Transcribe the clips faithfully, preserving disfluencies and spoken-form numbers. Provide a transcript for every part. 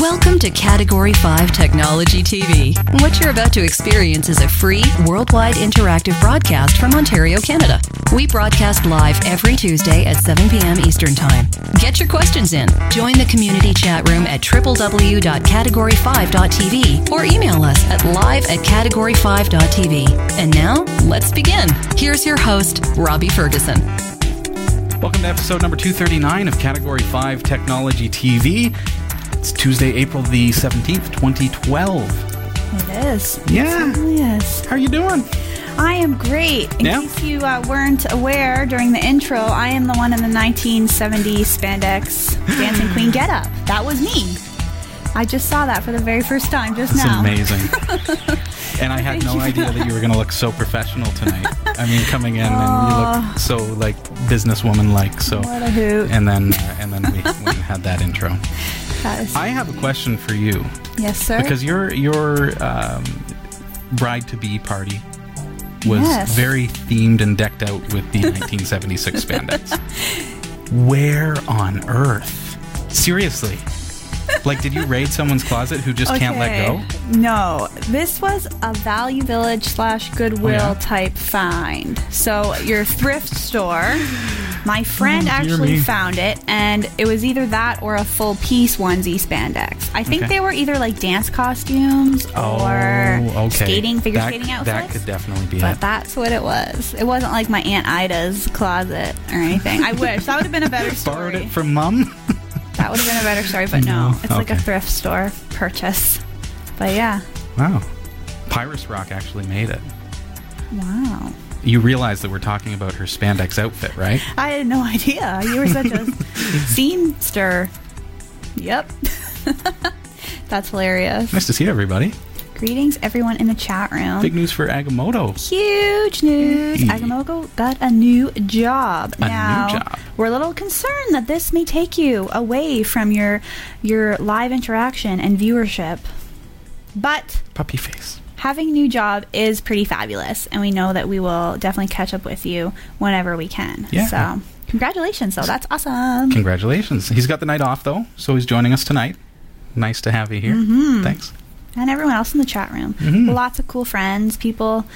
Welcome to Category five Technology T V. What you're about to experience is a free, worldwide interactive broadcast from Ontario, Canada. We broadcast live every Tuesday at seven p.m. Eastern Time. Get your questions in. Join the community chat room at w w w dot category five dot t v or email us at live at category five dot t v. And now, let's begin. Here's your host, Robbie Ferguson. Welcome to episode number two thirty-nine of Category five Technology T V. It's Tuesday, April the seventeenth, twenty twelve. It is. Yeah. It certainly is. How are you doing? I am great. In yeah. case you uh, weren't aware during the intro, I am the one in the nineteen seventy spandex Dancing Queen getup. That was me. I just saw that for the very first time just That's now. That's amazing. And I had no idea that you were going to look so professional tonight. I mean, coming in oh. and you looked so like businesswoman-like. So what a hoot! And then uh, and then we, we had that intro. I have a question for you. Yes, sir. Because your your um, bride-to-be party was yes. very themed and decked out with the nineteen seventy-six spandex. Where on earth? Seriously. Like, did you raid someone's closet who just okay. can't let go? No. This was a Value Village slash Goodwill oh, yeah. type find. So your thrift store, my friend oh, actually found it, and it was either that or a full piece onesie spandex. I think okay. they were either like dance costumes or oh, okay. skating, figure that, skating outfits. That could definitely be but it. But that's what it was. It wasn't like my Aunt Ida's closet or anything. I wish. That would have been a better story. Borrowed it from Mum? That would have been a better story, but no. It's okay. like a thrift store purchase. But yeah. Wow. Pyros Rock actually made it. Wow. You realize that we're talking about her spandex outfit, right? I had no idea. You were such a seamster. Yep. That's hilarious. Nice to see everybody. Greetings, everyone in the chat room. Big news for Agamotto. Huge news. Hey. Agamotto got a new job. A now, new job. We're a little concerned that this may take you away from your your live interaction and viewership. But puppy face. Having a new job is pretty fabulous, and we know that we will definitely catch up with you whenever we can. Yeah. So, congratulations. So that's awesome. Congratulations. He's got the night off though, so he's joining us tonight. Nice to have you here. Mm-hmm. Thanks. And everyone else in the chat room. Mm-hmm. Lots of cool friends, people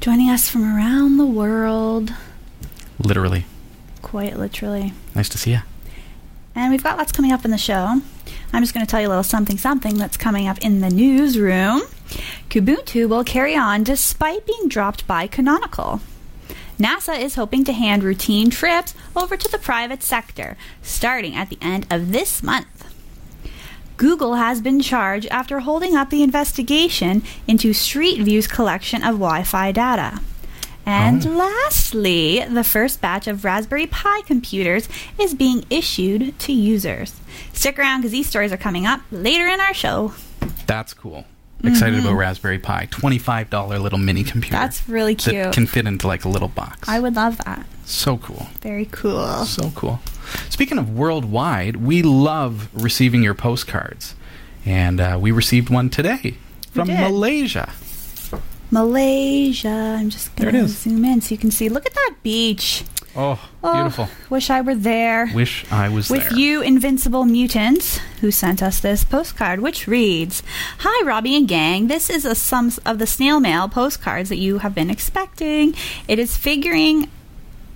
joining us from around the world. Literally. Quite literally. Nice to see you. And we've got lots coming up in the show. I'm just going to tell you a little something-something that's coming up in the newsroom. Kubuntu will carry on despite being dropped by Canonical. NASA is hoping to hand routine trips over to the private sector, starting at the end of this month. Google has been charged after holding up the investigation into Street View's collection of Wi-Fi data. And oh. lastly, the first batch of Raspberry Pi computers is being issued to users. Stick around because these stories are coming up later in our show. That's cool. Excited mm-hmm. about Raspberry Pi. twenty-five dollars little mini computer. That's really cute. That can fit into like a little box. I would love that. So cool. Very cool. So cool. Speaking of worldwide, we love receiving your postcards. And uh, we received one today from Malaysia. Malaysia. I'm just going to zoom in so you can see. Look at that beach. Oh, oh beautiful. Wish I were there. Wish I was there. With you, Invincible Mutants, who sent us this postcard, which reads, "Hi, Robbie and gang. This is a sum of the snail mail postcards that you have been expecting. It is figuring...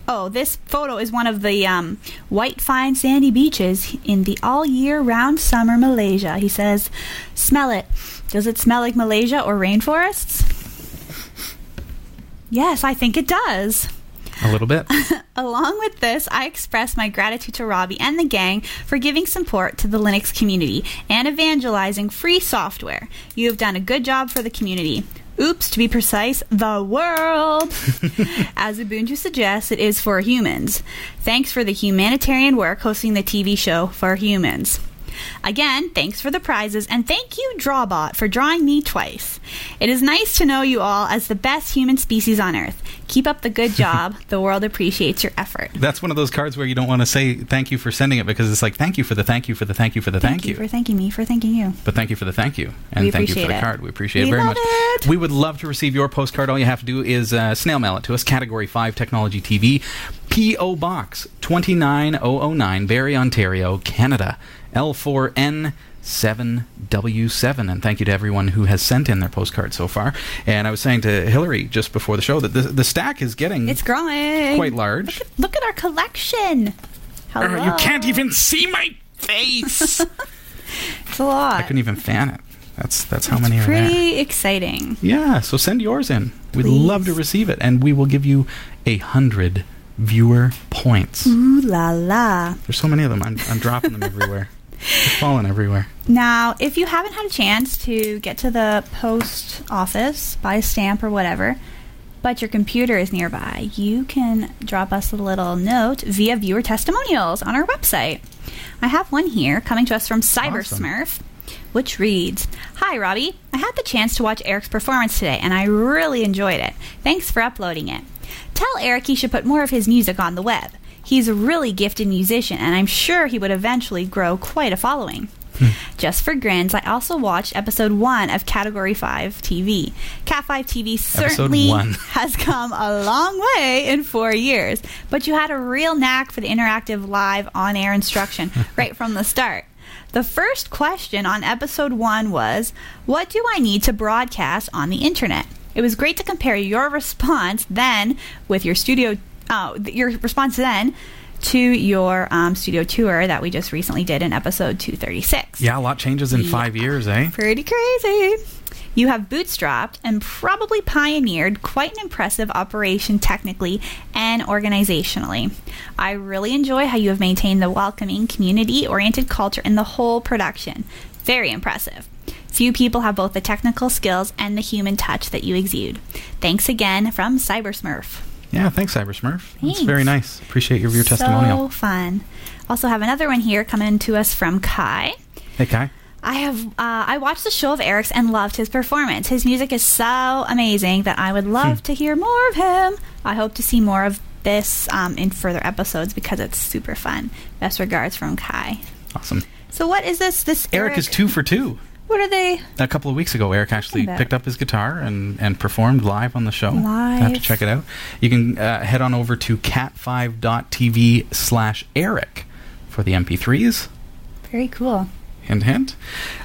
Oh, this photo is one of the um, white, fine, sandy beaches in the all-year-round summer Malaysia." He says, "Smell it. Does it smell like Malaysia or rainforests?" Yes, I think it does. A little bit. "Along with this, I express my gratitude to Robbie and the gang for giving support to the Linux community and evangelizing free software. You have done a good job for the community. Oops, to be precise, the world. As Ubuntu suggests, it is for humans. Thanks for the humanitarian work hosting the T V show for humans. Again, thanks for the prizes, and thank you, Drawbot, for drawing me twice. It is nice to know you all as the best human species on Earth. Keep up the good job. The world appreciates your effort." That's one of those cards where you don't want to say thank you for sending it, because it's like, thank you for the thank you for the thank you for the thank, thank you. Thank you for thanking me for thanking you. But thank you for the thank you. And we thank you for the it. Card. We appreciate we it very much. It. We would love to receive your postcard. All you have to do is uh, snail mail it to us, Category five Technology T V, P O. Box two nine zero zero nine, Barrie, Ontario, Canada, L four N seven W seven. And thank you to everyone who has sent in their postcard so far. And I was saying to Hillary just before the show that the, the stack is getting... It's growing. ...quite large. Look at, look at our collection. Hello. Uh, you can't even see my face. It's a lot. I couldn't even fan it. That's that's how it's many are there. Pretty exciting. Yeah, so send yours in. Please. We'd love to receive it, and we will give you a hundred viewer points. Ooh la la! There's so many of them. I'm I'm dropping them everywhere. They're falling everywhere. Now, if you haven't had a chance to get to the post office, buy a stamp or whatever, but your computer is nearby, you can drop us a little note via viewer testimonials on our website. I have one here coming to us from Cybersmurf. Awesome. Which reads, "Hi, Robbie. I had the chance to watch Eric's performance today, and I really enjoyed it. Thanks for uploading it. Tell Eric he should put more of his music on the web. He's a really gifted musician, and I'm sure he would eventually grow quite a following." Hmm. Just for grins, I also watched episode one of Category five T V. Cat five T V certainly has come a long way in four years, but you had a real knack for the interactive live on-air instruction right from the start. The first question on episode one was, what do I need to broadcast on the internet? It was great to compare your response then with your studio, uh, your response then to your um, studio tour that we just recently did in episode two thirty-six. Yeah, a lot changes in yeah. five years, eh? Pretty crazy. You have bootstrapped and probably pioneered quite an impressive operation technically and organizationally. I really enjoy how you have maintained the welcoming, community-oriented culture in the whole production. Very impressive. Few people have both the technical skills and the human touch that you exude. Thanks again from Cybersmurf. Yeah, thanks, Cybersmurf. It's very nice. Appreciate your, your so testimonial. So fun. Also have another one here coming to us from Kai. Hey, Kai. I have. Uh, I watched the show of Eric's and loved his performance. His music is so amazing that I would love hmm. to hear more of him. I hope to see more of this um, in further episodes because it's super fun. Best regards from Kai. Awesome. So what is this? This Eric, Eric is two for two. What are they? A couple of weeks ago, Eric actually picked up his guitar and, and performed live on the show. Live. You have to check it out. You can uh, head on over to cat five dot t v slash Eric for the M P threes. Very cool. Hint, hint.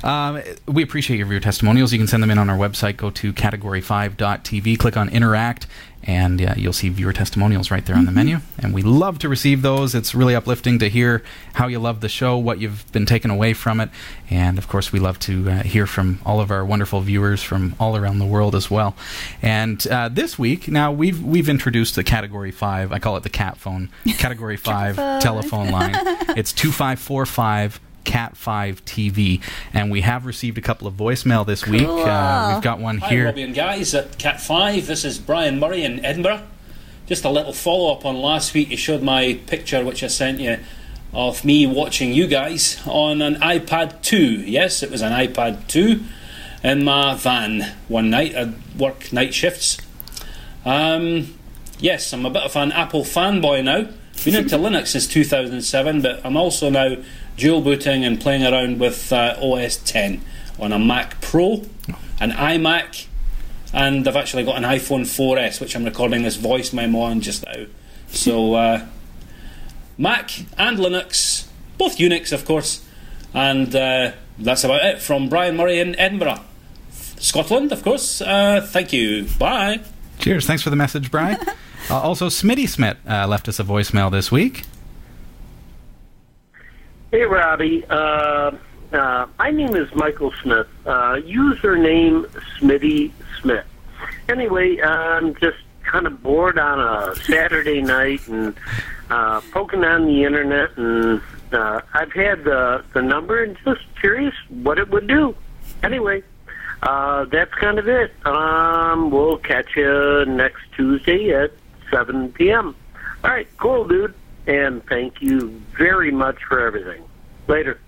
Um, we appreciate your viewer testimonials. You can send them in on our website. Go to category five dot t v, click on Interact, and uh, you'll see viewer testimonials right there mm-hmm. on the menu. And we love to receive those. It's really uplifting to hear how you love the show, what you've been taken away from it. And, of course, we love to uh, hear from all of our wonderful viewers from all around the world as well. And uh, this week, now, we've we've introduced the Category five, I call it the cat phone, Category five telephone line. It's two five four five. Cat five T V, and we have received a couple of voicemail this cool. week. Uh, we've got one Hi, here. Hi, Robbie and guys at Cat five. This is Brian Murray in Edinburgh. Just a little follow-up on last week. You showed my picture, which I sent you, of me watching you guys on an iPad two. Yes, it was an iPad two in my van one night. I work night shifts. Um, yes, I'm a bit of an Apple fanboy now. Been into Linux since two thousand seven, but I'm also now dual booting and playing around with uh, O S ten on a Mac Pro, an iMac, and I've actually got an iPhone four S, which I'm recording this voice memo on just now. So uh, Mac and Linux, both Unix, of course, and uh, that's about it from Brian Murray in Edinburgh, Scotland, of course. Uh, thank you. Bye. Cheers. Thanks for the message, Brian. uh, also, Smitty Smith uh, left us a voicemail this week. Hey, Robbie. Uh, uh, my name is Michael Smith. Uh, username Smitty Smith. Anyway, uh, I'm just kind of bored on a Saturday night and uh, poking on the internet, and uh, I've had the the number and just curious what it would do. Anyway, uh, that's kind of it. Um, we'll catch you next Tuesday at seven p.m. All right, cool, dude. And thank you very much for everything. Later.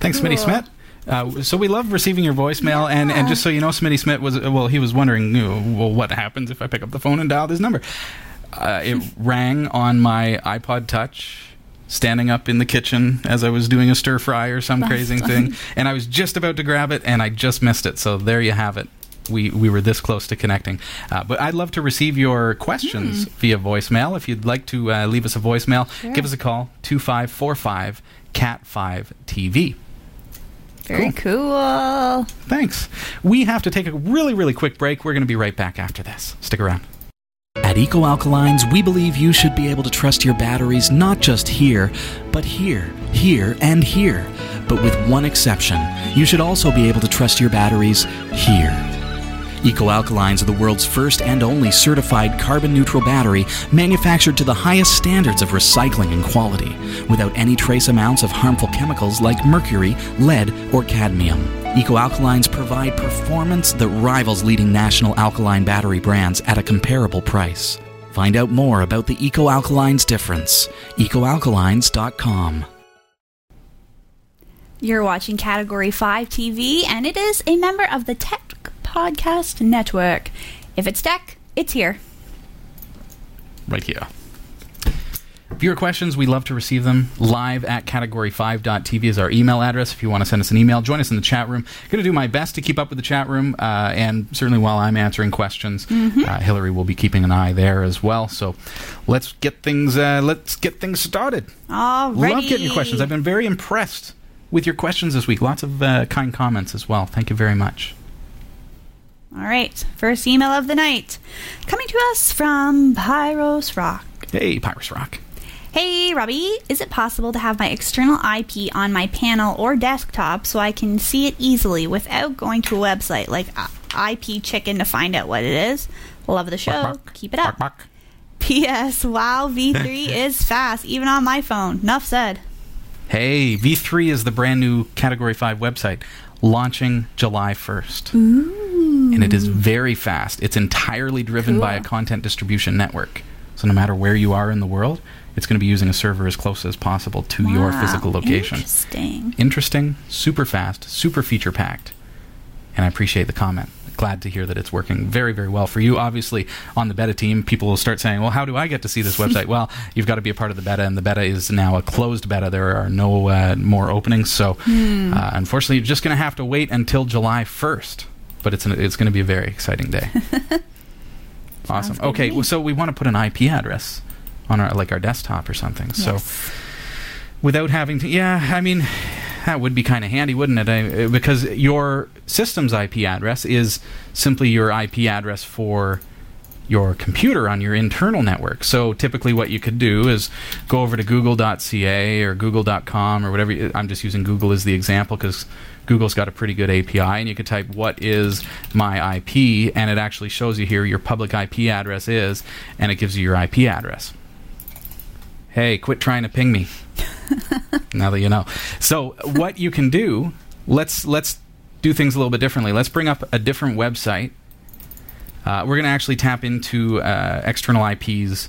Thanks, Smitty Smith. Uh, so we love receiving your voicemail, yeah. and, and just so you know, Smitty Smith was, well, he was wondering, well, what happens if I pick up the phone and dial this number? Uh, it rang on my iPod Touch, standing up in the kitchen as I was doing a stir fry or some crazy thing, and I was just about to grab it, and I just missed it, so there you have it. we, we were this close to connecting. Uh, but I'd love to receive your questions mm. via voicemail. If you'd like to uh, leave us a voicemail, sure. give us a call, two five four five, C A T five T V. Very cool. cool. Thanks. We have to take a really, really quick break. We're going to be right back after this. Stick around. At EcoAlkalines, we believe you should be able to trust your batteries not just here, but here, here, and here. But with one exception, you should also be able to trust your batteries here. EcoAlkalines are the world's first and only certified carbon-neutral battery manufactured to the highest standards of recycling and quality, without any trace amounts of harmful chemicals like mercury, lead, or cadmium. EcoAlkalines provide performance that rivals leading national alkaline battery brands at a comparable price. Find out more about the EcoAlkalines difference. eco alkalines dot com. You're watching Category five T V, and it is a member of the Tech Podcast Network. If it's tech, it's here. Right here. Viewer questions, we love to receive them. Live at category five dot t v is our email address if you want to send us an email. Join us in the chat room. Going to do my best to keep up with the chat room, uh, and certainly while I'm answering questions, mm-hmm. uh, Hillary will be keeping an eye there as well. So let's get things uh, let's get things started. All right. Love getting your questions. I've been very impressed with your questions this week. Lots of uh, kind comments as well. Thank you very much. All right, first email of the night. Coming to us from Pyros Rock. Hey, Pyros Rock. Hey, Robbie. Is it possible to have my external I P on my panel or desktop so I can see it easily without going to a website like I P Chicken to find out what it is? Love the show. Bark, bark. Keep it up. Bark, bark. P S. Wow, V three is fast, even on my phone. Nuff said. Hey, V three is the brand new Category five website, launching July first. Ooh. And it is very fast. It's entirely driven cool. by a content distribution network. So no matter where you are in the world, it's going to be using a server as close as possible to wow. your physical location. Interesting. Interesting, super fast, super feature-packed. And I appreciate the comment. Glad to hear that it's working very, very well for you. Obviously, on the beta team, people will start saying, well, how do I get to see this website? Well, you've got to be a part of the beta, and the beta is now a closed beta. There are no uh, more openings, so hmm. uh, unfortunately, you're just going to have to wait until July first, but it's an, it's going to be a very exciting day. Awesome. Okay, well, so we want to put an I P address on our like our desktop or something, yes. so without having to, yeah, I mean... that would be kind of handy, wouldn't it? I, because your system's I P address is simply your I P address for your computer on your internal network. So typically what you could do is go over to google dot c a or google dot com or whatever. I'm just using Google as the example because Google's got a pretty good A P I, and you could type what is my I P, and it actually shows you here your public I P address is, and it gives you your I P address. Hey, quit trying to ping me. Now that you know. So what you can do, let's let's do things a little bit differently. Let's bring up a different website. Uh, we're going to actually tap into uh, external I Ps.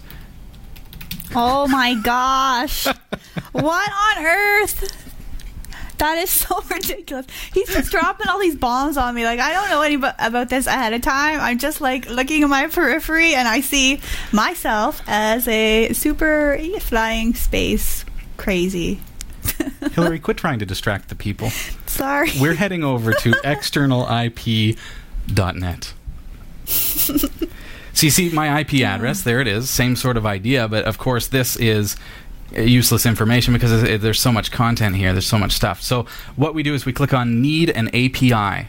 Oh, my gosh. What on earth? That is so ridiculous. He's just dropping all these bombs on me. Like, I don't know any b- about this ahead of time. I'm just, like, looking at my periphery, and I see myself as a super flying space crazy. Hillary, quit trying to distract the people. Sorry. We're heading over to external I P dot net. So you see my I P address. There it is. Same sort of idea, but, of course, this is... useless information because there's so much content here. There's so much stuff. So what we do is we click on Need an A P I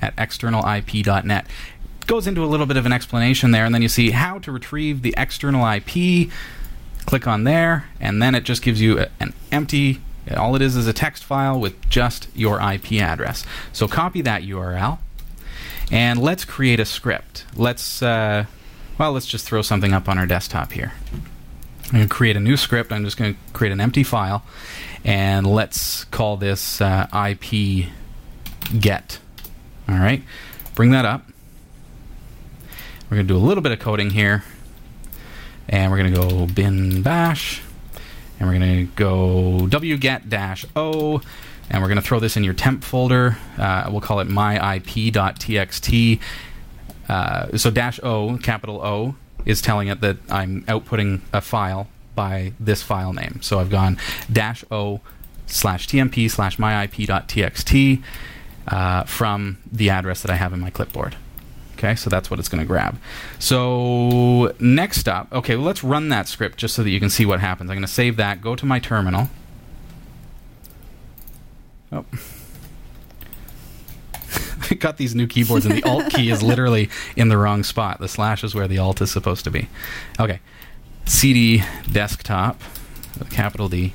at external I P dot net. It goes into a little bit of an explanation there, and then you see how to retrieve the external I P. Click on there, and then it just gives you a, an empty... all it is is a text file with just your I P address. So copy that U R L, and let's create a script. Let's, uh, well, let's just throw something up on our desktop here. I'm going to create a new script. I'm just going to create an empty file, and let's call this uh, I P get. All right, bring that up. We're going to do a little bit of coding here, and we're going to go bin bash, and we're going to go wget-o, and we're going to throw this in your temp folder. Uh, we'll call it my I P dot t x t. Uh, so dash O, capital O, is telling it that I'm outputting a file by this file name. So I've gone dash o slash tmp slash myip.txt, uh, from the address that I have in my clipboard. Okay, so that's what it's going to grab. So next up, okay, well, let's run that script just so that you can see what happens. I'm going to save that, go to my terminal. Oh. I got these new keyboards and the Alt key is literally in the wrong spot. The slash is where the Alt is supposed to be. Okay, cd desktop, capital D.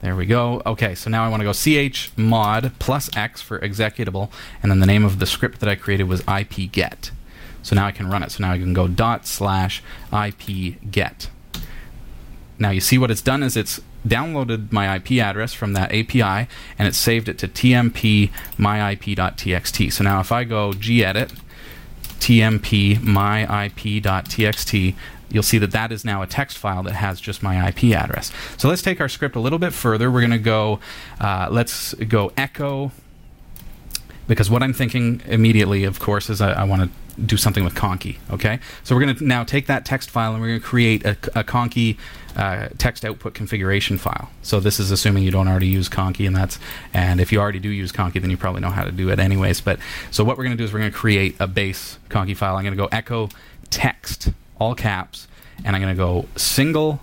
There we go. Okay, so now I want to go chmod plus x for executable, and then the name of the script that I created was ipget. So now I can run it. So now I can go dot slash ipget. Now you see what it's done is it's downloaded my I P address from that A P I, and it saved it to tmp myip.txt. So now if I go gedit tmp myip.txt, you'll see that that is now a text file that has just my I P address. So let's take our script a little bit further. We're going to go, uh, let's go echo, because what I'm thinking immediately, of course, is I, I want to do something with Conky. Okay, so we're going to now take that text file and we're going to create a, a Conky uh, text output configuration file. So this is assuming you don't already use Conky, and that's, and if you already do use Conky, then you probably know how to do it anyways. But so what we're going to do is we're going to create a base Conky file. I'm going to go echo text, all caps, and I'm going to go single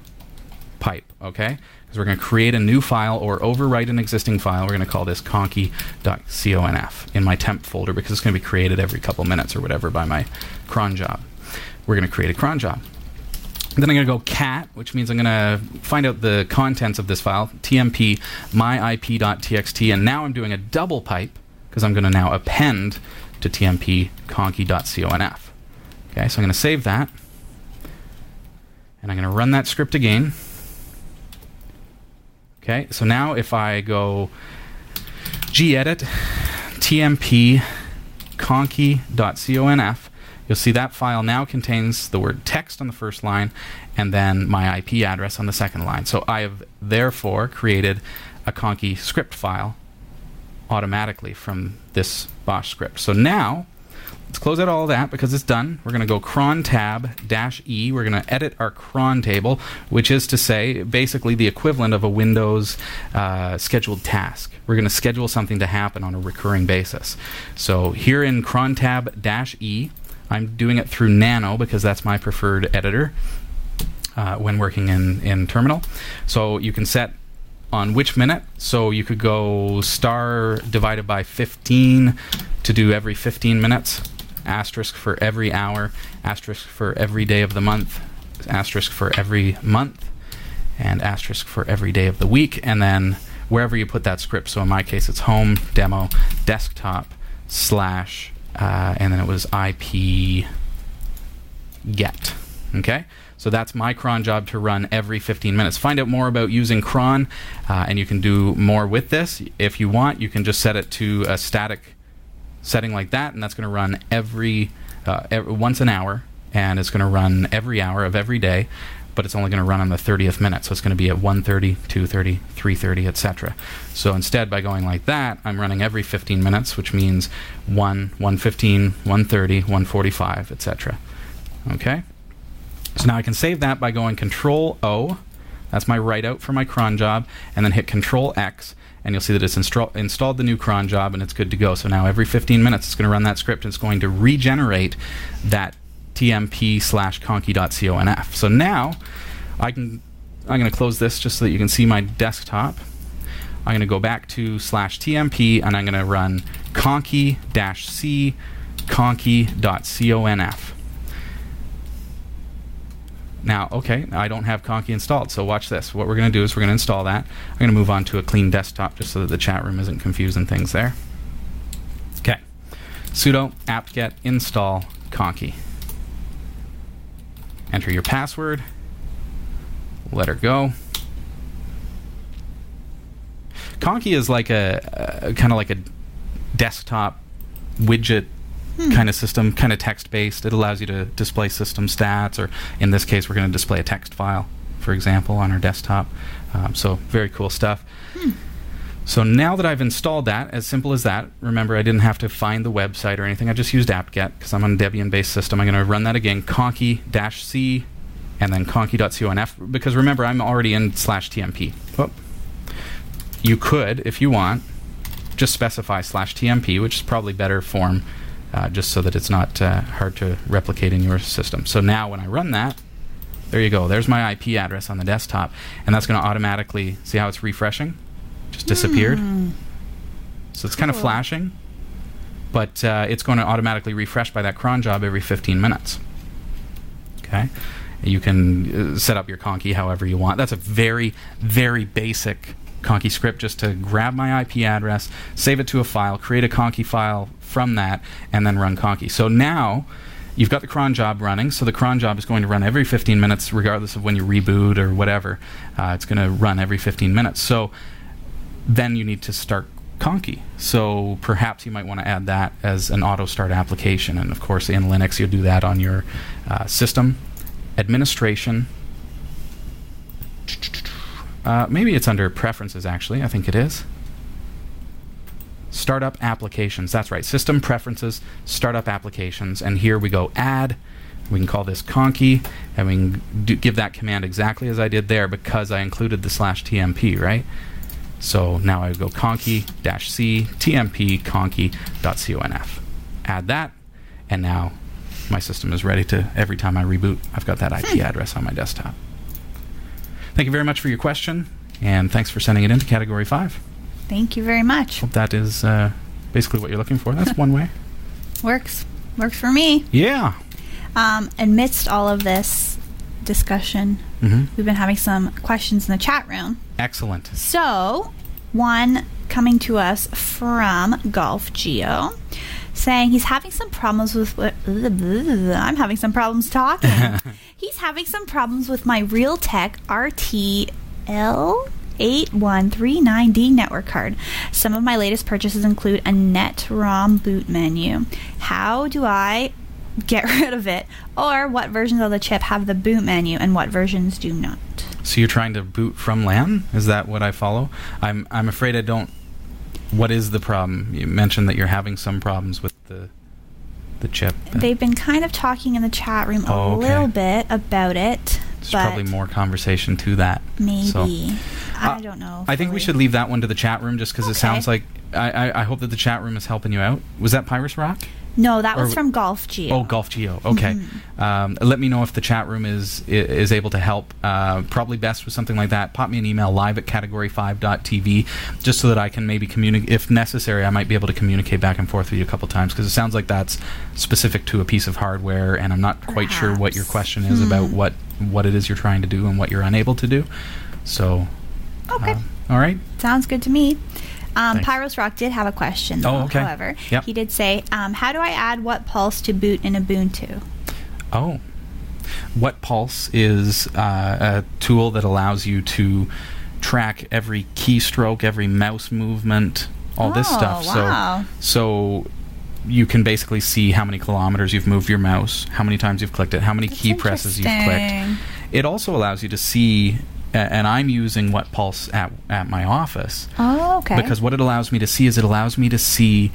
pipe, okay? Because we're going to create a new file or overwrite an existing file. We're going to call this conky.conf in my temp folder, because it's going to be created every couple minutes or whatever by my cron job. We're going to create a cron job. Then I'm going to go cat, which means I'm going to find out the contents of this file, tmp myip.txt, and now I'm doing a double pipe because I'm going to now append to tmp conky.conf. Okay, so I'm going to save that. And I'm going to run that script again. Okay, so now if I go gedit tmp conky.conf, you'll see that file now contains the word text on the first line and then my I P address on the second line. So I have therefore created a Conky script file automatically from this Bosh script. So now, let's close out all that because it's done. We're going to go cron tab dash E. We're going to edit our cron table, which is to say basically the equivalent of a Windows uh, scheduled task. We're going to schedule something to happen on a recurring basis. So here in cron tab dash E, I'm doing it through Nano because that's my preferred editor uh, when working in, in Terminal. So you can set on which minute. So you could go star divided by fifteen to do every fifteen minutes, asterisk for every hour, asterisk for every day of the month, asterisk for every month, and asterisk for every day of the week, and then wherever you put that script. So in my case, it's home, demo, desktop, slash, uh, and then it was I P get. Okay? So that's my cron job to run every fifteen minutes. Find out more about using cron, uh, and you can do more with this. If you want, you can just set it to a static setting like that, and that's going to run every, uh, every once an hour, and it's going to run every hour of every day, but it's only going to run on the thirtieth minute, so it's going to be at one thirty, two thirty, three thirty, et cetera. So instead, by going like that, I'm running every fifteen minutes, which means one, one fifteen, one thirty, one forty-five, et cetera. Okay? So now I can save that by going Control O, that's my write-out for my cron job, and then hit Control X, and you'll see that it's instra- installed the new cron job and it's good to go. So now every fifteen minutes it's going to run that script and it's going to regenerate that tmp slash conky.conf. So now I can, I'm going to close this just so that you can see my desktop. I'm going to go back to slash tmp and I'm going to run conky dash c conky.conf. Now, okay, I don't have Conky installed, so watch this. What we're going to do is we're going to install that. I'm going to move on to a clean desktop just so that the chat room isn't confusing things there. Okay, sudo apt-get install Conky. Enter your password. Let her go. Conky is like a, uh, kind of like a desktop widget Hmm. kind of system, kind of text-based. It allows you to display system stats, or in this case, we're going to display a text file, for example, on our desktop. Um, so very cool stuff. Hmm. So now that I've installed that, as simple as that, remember I didn't have to find the website or anything. I just used apt-get because I'm on a Debian-based system. I'm going to run that again, conky-c, and then conky.conf, because remember, I'm already in slash tmp. Oh. You could, if you want, just specify slash T M P, which is probably better form, uh, just so that it's not uh, hard to replicate in your system. So now when I run that, there you go. There's my I P address on the desktop, and that's going to automatically, see how it's refreshing? Just disappeared. Mm. So it's cool. Kind of flashing, but uh, it's going to automatically refresh by that cron job every fifteen minutes. Okay, you can uh, set up your Conky however you want. That's a very, very basic Conky script, just to grab my I P address, save it to a file, create a Conky file from that, and then run Conky. So now you've got the cron job running, so the cron job is going to run every fifteen minutes regardless of when you reboot or whatever. Uh, it's going to run every fifteen minutes. So then you need to start Conky. So perhaps you might want to add that as an auto start application. And of course in Linux you'll do that on your uh, system administration. Uh, maybe it's under preferences, actually. I think it is. Startup applications. That's right. System preferences, startup applications. And here we go. Add. We can call this Conky. And we can do, give that command exactly as I did there because I included the slash T M P, right? So now I go Conky-C T M P Conky.conf. Add that. And now my system is ready to, every time I reboot, I've got that I P address on my desktop. Thank you very much for your question, and thanks for sending it into Category five. Thank you very much. Hope that is uh, basically what you're looking for. That's one way. Works. Works for me. Yeah. Um, amidst all of this discussion, mm-hmm. we've been having some questions in the chat room. Excellent. So, one coming to us from Golf Geo, saying he's having some problems with what I'm having some problems talking. He's having some problems with my Realtek R T L eight one three nine D network card. Some of my latest purchases include a NetROM boot menu. How do I get rid of it? Or what versions of the chip have the boot menu and what versions do not? So you're trying to boot from LAN? Is that what I follow? I'm I'm afraid I don't. What is the problem? You mentioned that you're having some problems with the the chip. They've been kind of talking in the chat room a oh, okay. little bit about it. There's probably more conversation to that. Maybe. So, I uh, don't know. I think we should leave that one to the chat room just because okay. it sounds like... I, I, I hope that the chat room is helping you out. Was that Pyros Rock? No, that or was from Golf Geo. Oh, Golf Geo. Okay. Mm-hmm. Um, let me know if the chat room is is able to help. Uh, probably best with something like that. Pop me an email live at category five dot t v just so that I can maybe communicate. If necessary, I might be able to communicate back and forth with you a couple times because it sounds like that's specific to a piece of hardware and I'm not quite Perhaps. sure what your question is hmm. about what, what it is you're trying to do and what you're unable to do. So, okay. Uh, all right. Sounds good to me. Um, Pyros Rock did have a question, though, oh, okay. however. Yep. He did say, um, how do I add WhatPulse to boot in Ubuntu? Oh. WhatPulse is uh, a tool that allows you to track every keystroke, every mouse movement, all oh, this stuff. Wow. So, so you can basically see how many kilometers you've moved your mouse, how many times you've clicked it, how many That's key presses you've clicked. It also allows you to see... And I'm using WhatPulse at at my office. Oh, okay. Because what it allows me to see is it allows me to see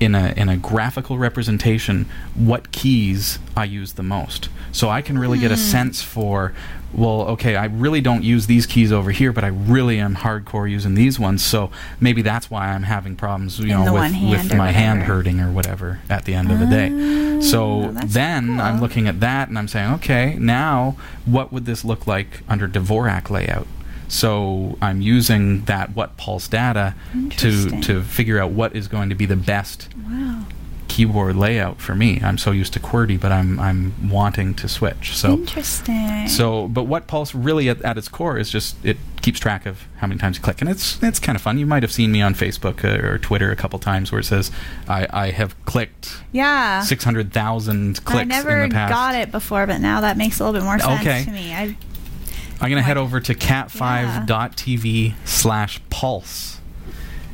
in a in a graphical representation what keys I use the most. So I can really mm. get a sense for, well, okay, I really don't use these keys over here, but I really am hardcore using these ones. So maybe that's why I'm having problems, you in know, with, with my whatever. hand hurting or whatever at the end oh, of the day. So then cool. I'm looking at that and I'm saying, okay, now what would this look like under Dvorak layout? So I'm using that WhatPulse data to to figure out what is going to be the best wow. keyboard layout for me. I'm so used to QWERTY, but I'm I'm wanting to switch. So interesting. So, but WhatPulse really at, at its core is just it keeps track of how many times you click, and it's it's kind of fun. You might have seen me on Facebook uh, or Twitter a couple times where it says I, I have clicked yeah six hundred thousand clicks. I never in the past. got it before, but now that makes a little bit more sense okay. to me. I, I'm gonna head over to cat five dot t v slash pulse.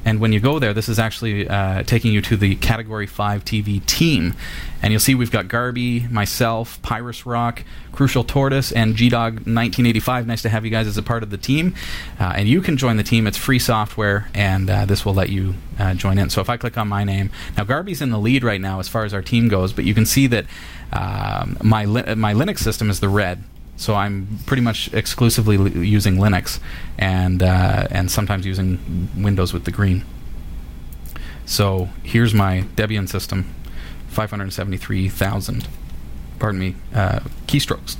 And when you go there, this is actually uh, taking you to the Category five T V team. And you'll see we've got Garby, myself, Pyros Rock, Crucial Tortoise, and G Dog nineteen eighty-five. Nice to have you guys as a part of the team. Uh, and you can join the team. It's free software, and uh, this will let you uh, join in. So if I click on my name... Now, Garby's in the lead right now as far as our team goes, but you can see that um, my li- my Linux system is the red. So I'm pretty much exclusively li- using Linux and uh, and sometimes using Windows with the green. So here's my Debian system, five hundred seventy-three thousand, pardon me, uh, keystrokes.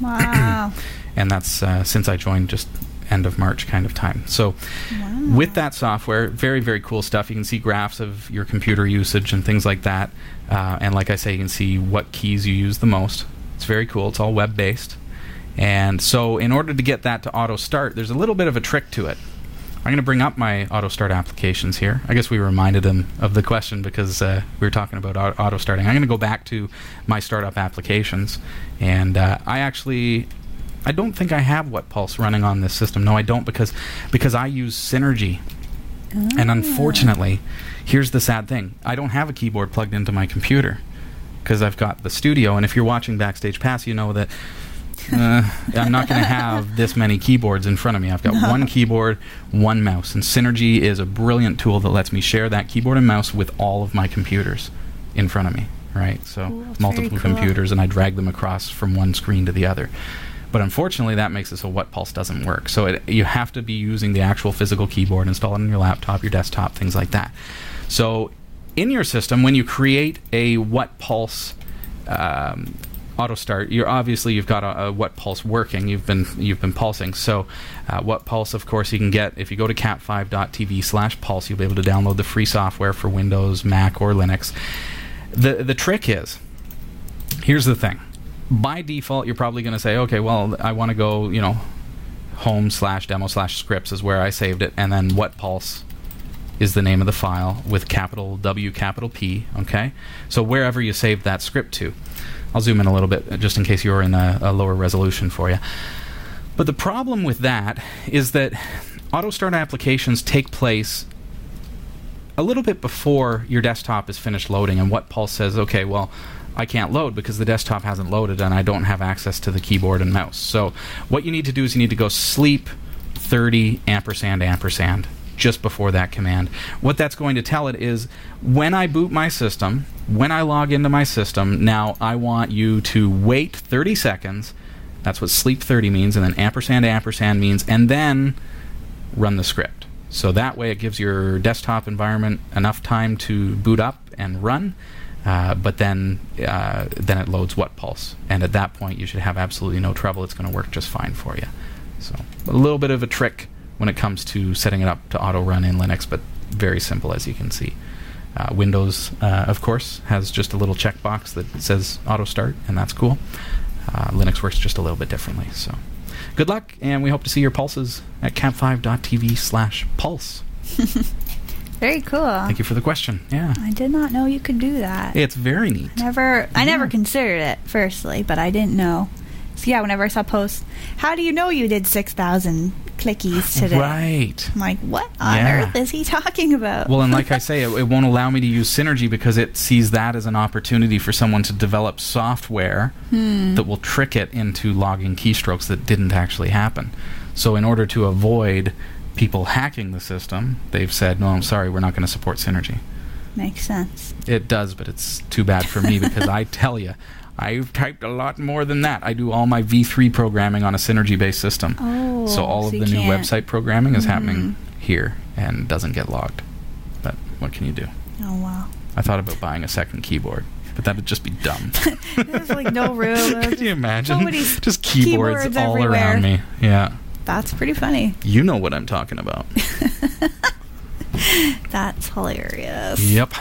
Wow. And that's uh, since I joined, just end of March kind of time. So wow. With that software, very, very cool stuff. You can see graphs of your computer usage and things like that. Uh, and like I say, you can see what keys you use the most. It's very cool. It's all web-based. And so in order to get that to auto-start, there's a little bit of a trick to it. I'm going to bring up my auto-start applications here. I guess we reminded them of the question because uh, we were talking about auto-starting. I'm going to go back to my startup applications. And uh, I actually... I don't think I have WhatPulse running on this system. No, I don't, because because I use Synergy. Oh. And unfortunately, here's the sad thing. I don't have a keyboard plugged into my computer because I've got the studio. And if you're watching Backstage Pass, you know that uh, I'm not going to have this many keyboards in front of me. I've got no. one keyboard, one mouse. And Synergy is a brilliant tool that lets me share that keyboard and mouse with all of my computers in front of me, right? So cool. multiple cool. computers, and I drag them across from one screen to the other. But unfortunately, that makes it so WhatPulse doesn't work. So it, you have to be using the actual physical keyboard, install it on your laptop, your desktop, things like that. So in your system, when you create a WhatPulse um, auto start, you're obviously you've got a, a WhatPulse working. You've been you've been pulsing. So uh, WhatPulse, of course, you can get if you go to cat five dot t v slash pulse. You'll be able to download the free software for Windows, Mac, or Linux. The the trick is, here's the thing. By default, you're probably going to say, okay, well, I want to go, you know, home slash demo slash scripts is where I saved it, and then WhatPulse is the name of the file with capital W, capital P, okay? So wherever you saved that script to. I'll zoom in a little bit just in case you're in a, a lower resolution for you. But the problem with that is that auto-start applications take place a little bit before your desktop is finished loading, and WhatPulse says, okay, well, I can't load because the desktop hasn't loaded and I don't have access to the keyboard and mouse. So what you need to do is you need to go sleep thirty ampersand ampersand just before that command. What that's going to tell it is when I boot my system, when I log into my system, now I want you to wait thirty seconds. That's what sleep thirty means, and then ampersand ampersand means, and then run the script. So that way it gives your desktop environment enough time to boot up and run. Uh, but then uh, then it loads WhatPulse. And at that point, you should have absolutely no trouble. It's going to work just fine for you. So a little bit of a trick when it comes to setting it up to auto-run in Linux, but very simple, as you can see. Uh, Windows, uh, of course, has just a little checkbox that says auto-start, and that's cool. Uh, Linux works just a little bit differently. So good luck, and we hope to see your pulses at cat five dot t v slash pulse. Very cool. Thank you for the question. Yeah. I did not know you could do that. It's very neat. I never, yeah. I never considered it, firstly, but I didn't know. So, yeah, whenever I saw posts, how do you know you did six thousand clickies today? Right. I'm like, what on yeah. earth is he talking about? Well, and like I say, it, it won't allow me to use Synergy because it sees that as an opportunity for someone to develop software hmm. that will trick it into logging keystrokes that didn't actually happen. So in order to avoid people hacking the system, they've said, no, I'm sorry, we're not going to support Synergy. Makes sense. It does, but it's too bad for me because I tell you, I've typed a lot more than that. I do all my V three programming on a Synergy-based system. Oh, so all so of the new can't. website programming is mm-hmm. happening here and doesn't get logged. But what can you do? Oh, wow. I thought about buying a second keyboard, but that would just be dumb. There's like no room. Could you imagine? Just keyboards, keyboards all everywhere. around me. Yeah. That's pretty funny. You know what I'm talking about. That's hilarious. Yep.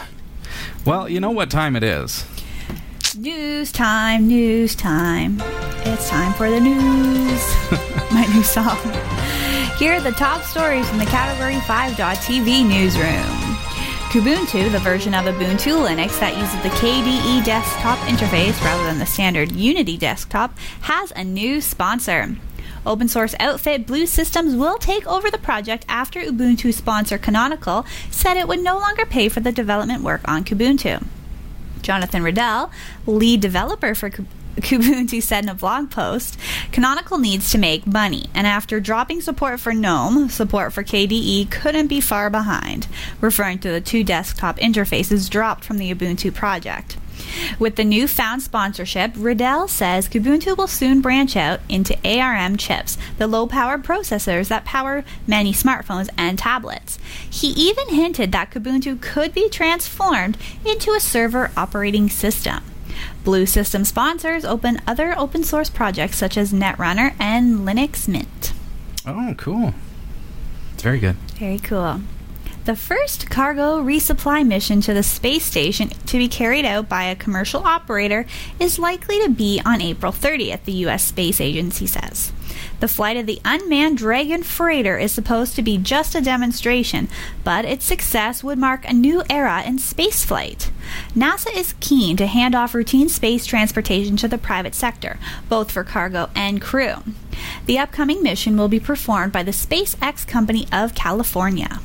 Well, you know what time it is. News time, news time. It's time for the news. My new song. Here are the top stories from the Category five dot t v newsroom. Kubuntu, the version of Ubuntu Linux that uses the K D E desktop interface rather than the standard Unity desktop, has a new sponsor. Open source outfit Blue Systems will take over the project after Ubuntu sponsor Canonical said it would no longer pay for the development work on Kubuntu. Jonathan Riddell, lead developer for Kubuntu, said in a blog post, Canonical needs to make money, and after dropping support for GNOME, support for K D E couldn't be far behind, referring to the two desktop interfaces dropped from the Ubuntu project. With the newfound sponsorship, Riddell says Kubuntu will soon branch out into A R M chips, the low-powered processors that power many smartphones and tablets. He even hinted that Kubuntu could be transformed into a server operating system. Blue System sponsors open other open-source projects such as Netrunner and Linux Mint. Oh, cool. It's very good. Very cool. The first cargo resupply mission to the space station to be carried out by a commercial operator is likely to be on April thirtieth, the U S Space Agency says. The flight of the unmanned Dragon freighter is supposed to be just a demonstration, but its success would mark a new era in spaceflight. NASA is keen to hand off routine space transportation to the private sector, both for cargo and crew. The upcoming mission will be performed by the SpaceX Company of California.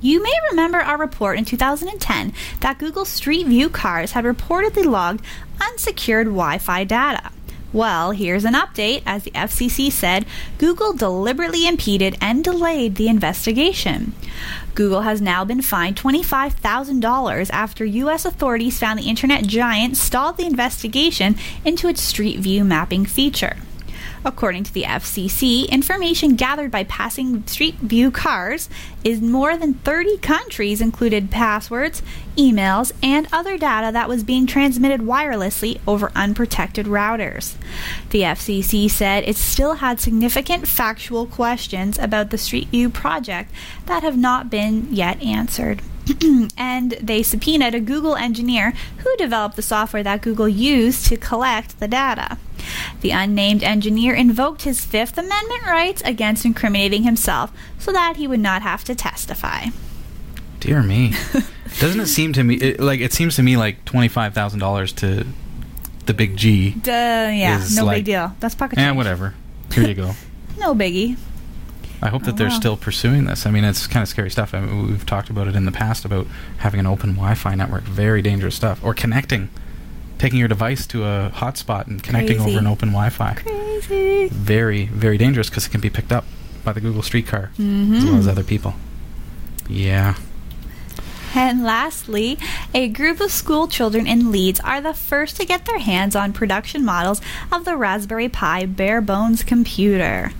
You may remember our report in two thousand ten that Google Street View cars had reportedly logged unsecured Wi-Fi data. Well, here's an update. As the F C C said, Google deliberately impeded and delayed the investigation. Google has now been fined twenty-five thousand dollars after U S authorities found the internet giant stalled the investigation into its Street View mapping feature. According to the F C C, information gathered by passing Street View cars in more than thirty countries included passwords, emails, and other data that was being transmitted wirelessly over unprotected routers. The F C C said it still had significant factual questions about the Street View project that have not been yet answered. And they subpoenaed a Google engineer who developed the software that Google used to collect the data. The unnamed engineer invoked his Fifth Amendment rights against incriminating himself so that he would not have to testify. Dear me. Doesn't it seem to me, it, like, it seems to me like twenty-five thousand dollars to the big G. Duh, yeah, no like, big deal. That's pocket change. Yeah, whatever. Here you go. No biggie. I hope that oh, they're wow. still pursuing this. I mean, it's kind of scary stuff. I mean, we've talked about it in the past about having an open Wi-Fi network. Very dangerous stuff. Or connecting. Taking your device to a hotspot and connecting Crazy. over an open Wi-Fi. Crazy. Very, very dangerous because it can be picked up by the Google Streetcar mm-hmm. as well as other people. Yeah. And lastly, a group of school children in Leeds are the first to get their hands on production models of the Raspberry Pi bare bones computer.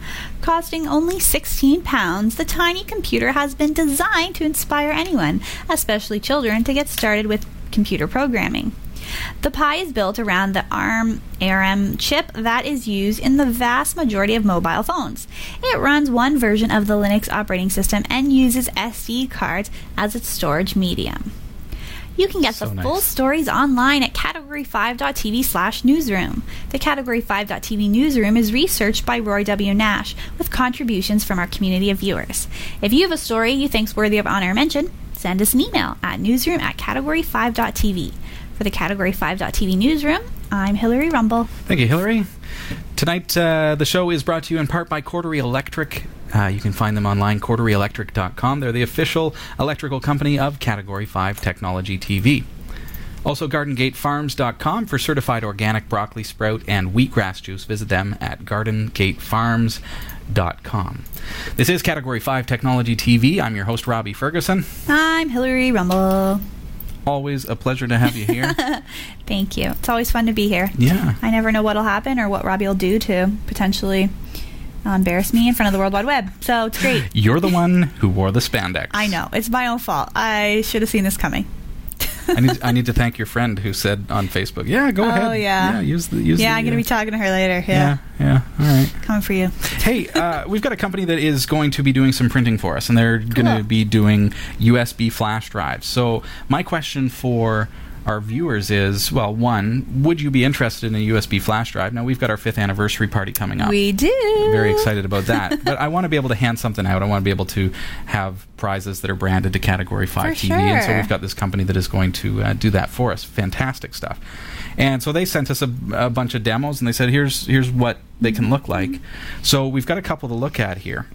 Costing only sixteen pounds, the tiny computer has been designed to inspire anyone, especially children, to get started with computer programming. The Pi is built around the A R M chip that is used in the vast majority of mobile phones. It runs one version of the Linux operating system and uses S D cards as its storage medium. You can get so the nice. full stories online at category five dot t v slash newsroom. The category five dot t v newsroom is researched by Roy W. Nash with contributions from our community of viewers. If you have a story you think's worthy of on-air mention, send us an email at newsroom at category five dot t v. For the Category five dot t v newsroom, I'm Hillary Rumble. Thank you, Hillary. Tonight, uh, the show is brought to you in part by Cordery Electric. Uh, you can find them online, cordery electric dot com. They're the official electrical company of Category five Technology T V. Also, garden gate farms dot com for certified organic broccoli, sprout, and wheatgrass juice. Visit them at garden gate farms dot com. This is Category five Technology T V. I'm your host, Robbie Ferguson. I'm Hillary Rumble. Always a pleasure to have you here. Thank you. It's always fun to be here. Yeah. I never know what'll happen or what Robbie will do to potentially uh, embarrass me in front of the World Wide Web. So it's great. You're the one who wore the spandex. I know. It's my own fault. I should have seen this coming. I need I need to thank your friend who said on Facebook, yeah, go oh, ahead. Oh, yeah. Yeah, use the, use yeah the, I'm going to uh, be talking to her later. Yeah. Yeah, yeah. All right. Coming for you. Hey, uh, we've got a company that is going to be doing some printing for us, and they're going to cool. be doing U S B flash drives. So my question for our viewers is, well, one, would you be interested in a U S B flash drive? Now, we've got our fifth anniversary party coming up. We do. I'm very excited about that. But I want to be able to hand something out. I want to be able to have prizes that are branded to Category five for T V. Sure. And so we've got this company that is going to uh, do that for us. Fantastic stuff. And so they sent us a, a bunch of demos, and they said, here's here's what they can look like. Mm-hmm. So we've got a couple to look at here.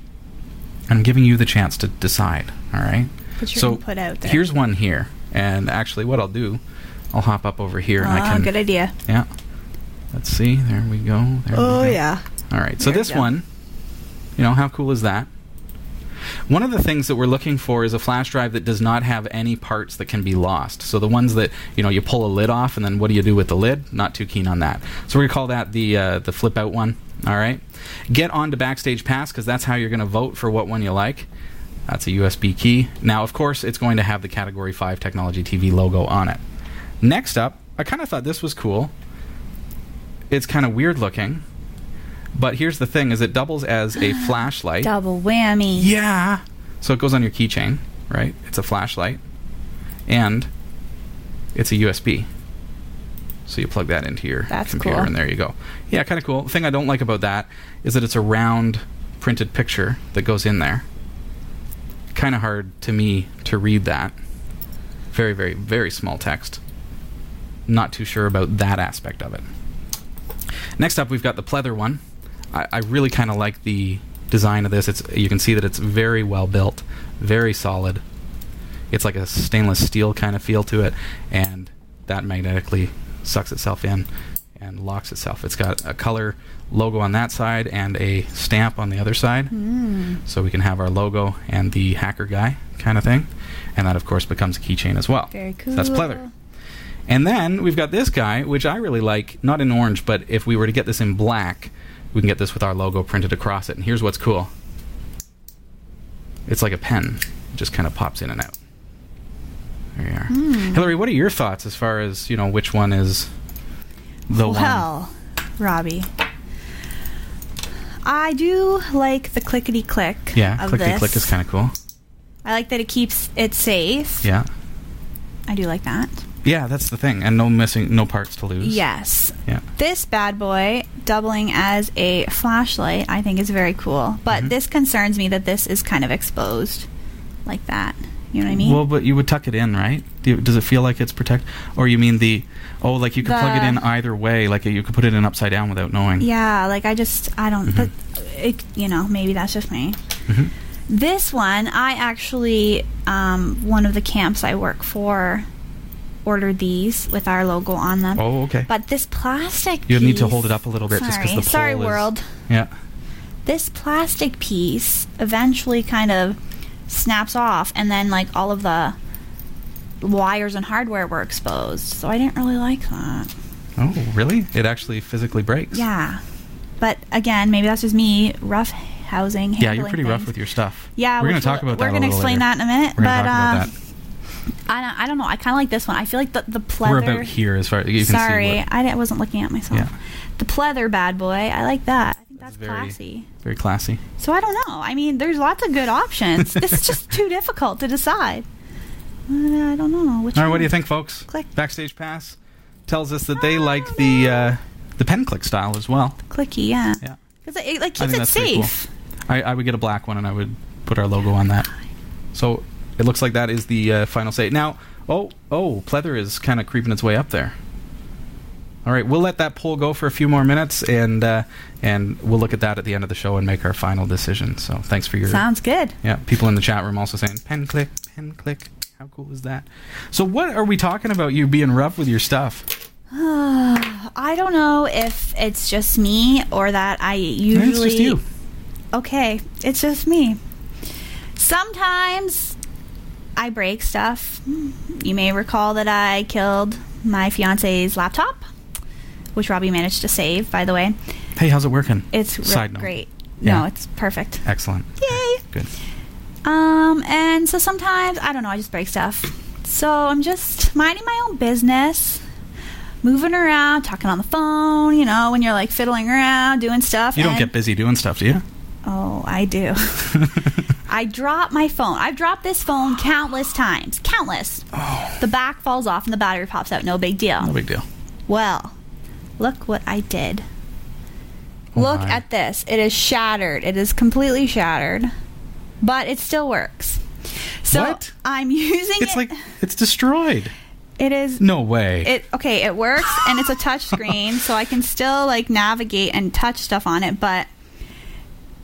I'm giving you the chance to decide, all right? Put your so input out there. Here's one here. And actually, what I'll do... I'll hop up over here. Oh, and I can, good idea. Yeah. Let's see. There we go. There oh, we go. yeah. All right. So there this one, you know, how cool is that? One of the things that we're looking for is a flash drive that does not have any parts that can be lost. So the ones that, you know, you pull a lid off and then what do you do with the lid? Not too keen on that. So we're going to call that the uh, the flip out one. All right. Get on to Backstage Pass because that's how you're going to vote for what one you like. That's a U S B key. Now, of course, it's going to have the Category five Technology T V logo on it. Next up, I kind of thought this was cool. It's kind of weird looking. But here's the thing, is it doubles as a flashlight. Double whammy. Yeah. So it goes on your keychain, right? It's a flashlight. And it's a U S B. So you plug that into your That's computer cool. and there you go. Yeah, kind of cool. The thing I don't like about that is that it's a round printed picture that goes in there. Kind of hard to me to read that. Very, very, very small text. Not too sure about that aspect of it. Next up, we've got the pleather one. I, I really kind of like the design of this. It's, you can see that it's very well built, very solid. It's like a stainless steel kind of feel to it, and that magnetically sucks itself in and locks itself. It's got a color logo on that side and a stamp on the other side. Mm. So we can have our logo and the hacker guy kind of thing. And that, of course, becomes a keychain as well. Very cool. So that's pleather. And then we've got this guy, which I really like, not in orange, but if we were to get this in black, we can get this with our logo printed across it. And here's what's cool. It's like a pen. It just kind of pops in and out. There you are. Mm. Hillary, what are your thoughts as far as, you know, which one is the well, one? Well, Robbie, I do like the clickety-click yeah, of clickety-click this. Yeah, clickety-click is kind of cool. I like that it keeps it safe. Yeah. I do like that. Yeah, that's the thing. And no missing, no parts to lose. Yes. Yeah. This bad boy, doubling as a flashlight, I think is very cool. But mm-hmm. this concerns me that this is kind of exposed like that. You know what I mean? Well, but you would tuck it in, right? Do you, does it feel like it's protected? Or you mean the, oh, like you could the, plug it in either way. Like you could put it in upside down without knowing. Yeah, like I just, I don't, mm-hmm. but, it, you know, maybe that's just me. Mm-hmm. This one, I actually, um, one of the camps I work for ordered these with our logo on them. Oh, okay. But this plastic piece... You'll need to hold it up a little bit sorry, just because the pole Sorry, world. Is, yeah. This plastic piece eventually kind of snaps off, and then, like, all of the wires and hardware were exposed. So I didn't really like that. Oh, really? It actually physically breaks? Yeah. But, again, maybe that's just me, rough housing, handling Yeah, you're pretty things. Rough with your stuff. Yeah. We're going to talk about that We're going to explain later. That in a minute. We're going to talk um, about that. I don't, I don't know. I kind of like this one. I feel like the, the pleather... We're about here as far as you can sorry, see. Sorry, I didn't, wasn't looking at myself. Yeah. The pleather bad boy, I like that. I think that's, that's very, classy. Very classy. So I don't know. I mean, there's lots of good options. This is just too difficult to decide. Uh, I don't know. Which All right, one? What do you think, folks? Click. Backstage Pass tells us that oh, they like no. the uh, the pen click style as well. The clicky, yeah. Yeah. Because it, it like, keeps it safe. Cool. I, I would get a black one, and I would put our logo on that. So... It looks like that is the uh, final say. Now, oh, oh, pleather is kind of creeping its way up there. All right, we'll let that poll go for a few more minutes, and uh, and we'll look at that at the end of the show and make our final decision. So thanks for your... Sounds good. Yeah, people in the chat room also saying, pen click, pen click. How cool is that? So what are we talking about, you being rough with your stuff? I don't know if it's just me or that I usually... It's just you. Okay, it's just me. Sometimes... I break stuff. You may recall that I killed my fiance's laptop, which Robbie managed to save, by the way. Hey, how's it working? It's re- great. Yeah. No, it's perfect. Excellent. Yay. Good. Um, and so sometimes, I don't know, I just break stuff. So I'm just minding my own business, moving around, talking on the phone, you know, when you're like fiddling around, doing stuff. You don't get busy doing stuff, do you? Oh, I do. I drop my phone. I've dropped this phone countless times. Countless. Oh. The back falls off and the battery pops out. No big deal. No big deal. Well, look what I did. Oh look my. At this. It is shattered. It is completely shattered. But it still works. So what? I'm using it's it. It's like it's destroyed. It is. No way. It okay, it works and it's a touch screen, so I can still like navigate and touch stuff on it, but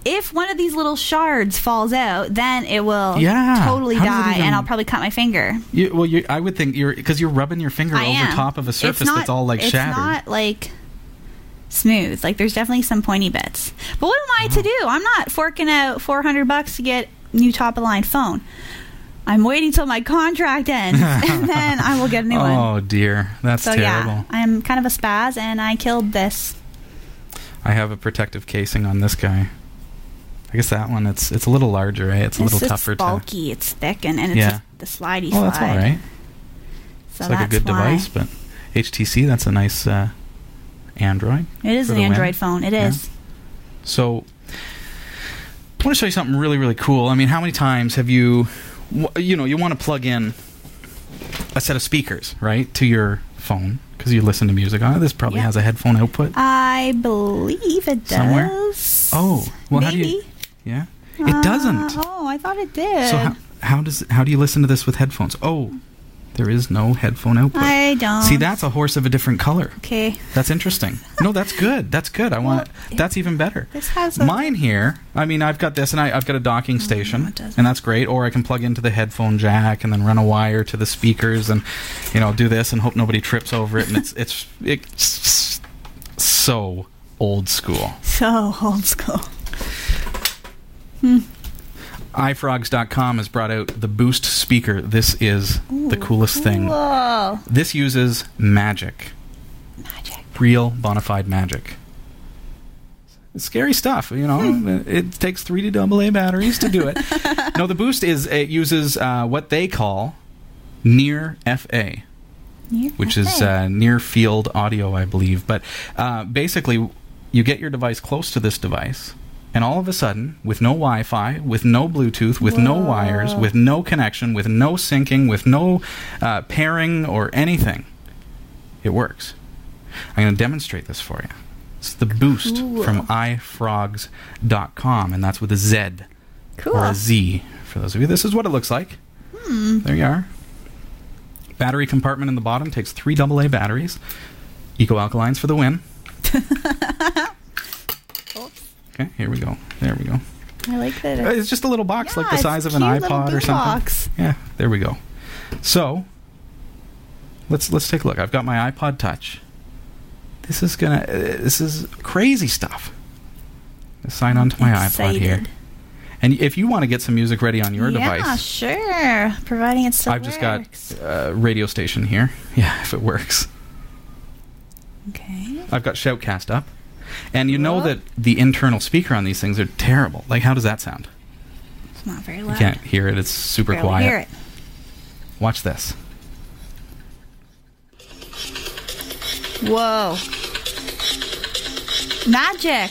if one of these little shards falls out, then it will yeah. totally How die, even... and I'll probably cut my finger. You, well, you, I would think you're because you're rubbing your finger I over am. Top of a surface not, that's all like it's shattered. It's not like smooth. Like there's definitely some pointy bits. But what am I oh. to do? I'm not forking out four hundred bucks to get new top-of-line phone. I'm waiting till my contract ends, and then I will get a new one. Oh, dear. That's so, terrible. Yeah, I'm kind of a spaz, and I killed this. I have a protective casing on this guy. I guess that one, it's it's a little larger, right? It's a it's, little tougher. It's bulky, to... it's thick, and, and it's yeah. the slidey slide. Oh, that's all right. So it's like a good why. device, but H T C, that's a nice uh, Android. It is an Android win. phone. It is. Yeah. So I want to show you something really, really cool. I mean, how many times have you, you know, you want to plug in a set of speakers, right, to your phone because you listen to music on it. This probably yep. has a headphone output. I believe it does. Somewhere? Oh, well, maybe. How do you? Yeah, uh, it doesn't. Oh, I thought it did. So how, how does how do you listen to this with headphones? Oh, there is no headphone output. I don't see. That's a horse of a different color. Okay, that's interesting. No, that's good. That's good. I well, want. It, that's even better. This has a mine here. I mean, I've got this, and I, I've got a docking station, know, and that's great. Or I can plug into the headphone jack and then run a wire to the speakers, and you know, do this and hope nobody trips over it. And it's it's it's so old school. So old school. Hmm. iFrogs dot com has brought out the Boost speaker. This is Ooh. the coolest thing. Whoa. This uses magic. Magic. Real, bona fide magic. It's scary stuff, you know. Hmm. It takes three double A batteries to do it. No, the Boost is it uses uh, what they call near F A, near which F A. is uh, near field audio, I believe. But uh, basically, you get your device close to this device. And all of a sudden, with no Wi-Fi, with no Bluetooth, with Whoa. no wires, with no connection, with no syncing, with no uh, pairing or anything, it works. I'm going to demonstrate this for you. It's the Boost cool. from iFrogs dot com, and that's with a Z cool. or a Z for those of you. This is what it looks like. Hmm. There you are. Battery compartment in the bottom takes three double A batteries. Eco-alkalines for the win. Okay, here we go. There we go. I like that. It's, it's just a little box, yeah, like the size of an iPod or something. Box. Yeah, there we go. So, let's let's take a look. I've got my iPod Touch. This is gonna. Uh, this is crazy stuff. I sign on to my Excited. iPod here. And if you want to get some music ready on your yeah, device, yeah, sure. Providing it still I've works. I've just got uh, radio station here. Yeah, if it works. Okay. I've got Shoutcast up. And you know that the internal speaker on these things are terrible. Like, how does that sound? It's not very loud. You can't hear it. It's super Barely quiet. Hear it. Watch this. Whoa. Magic.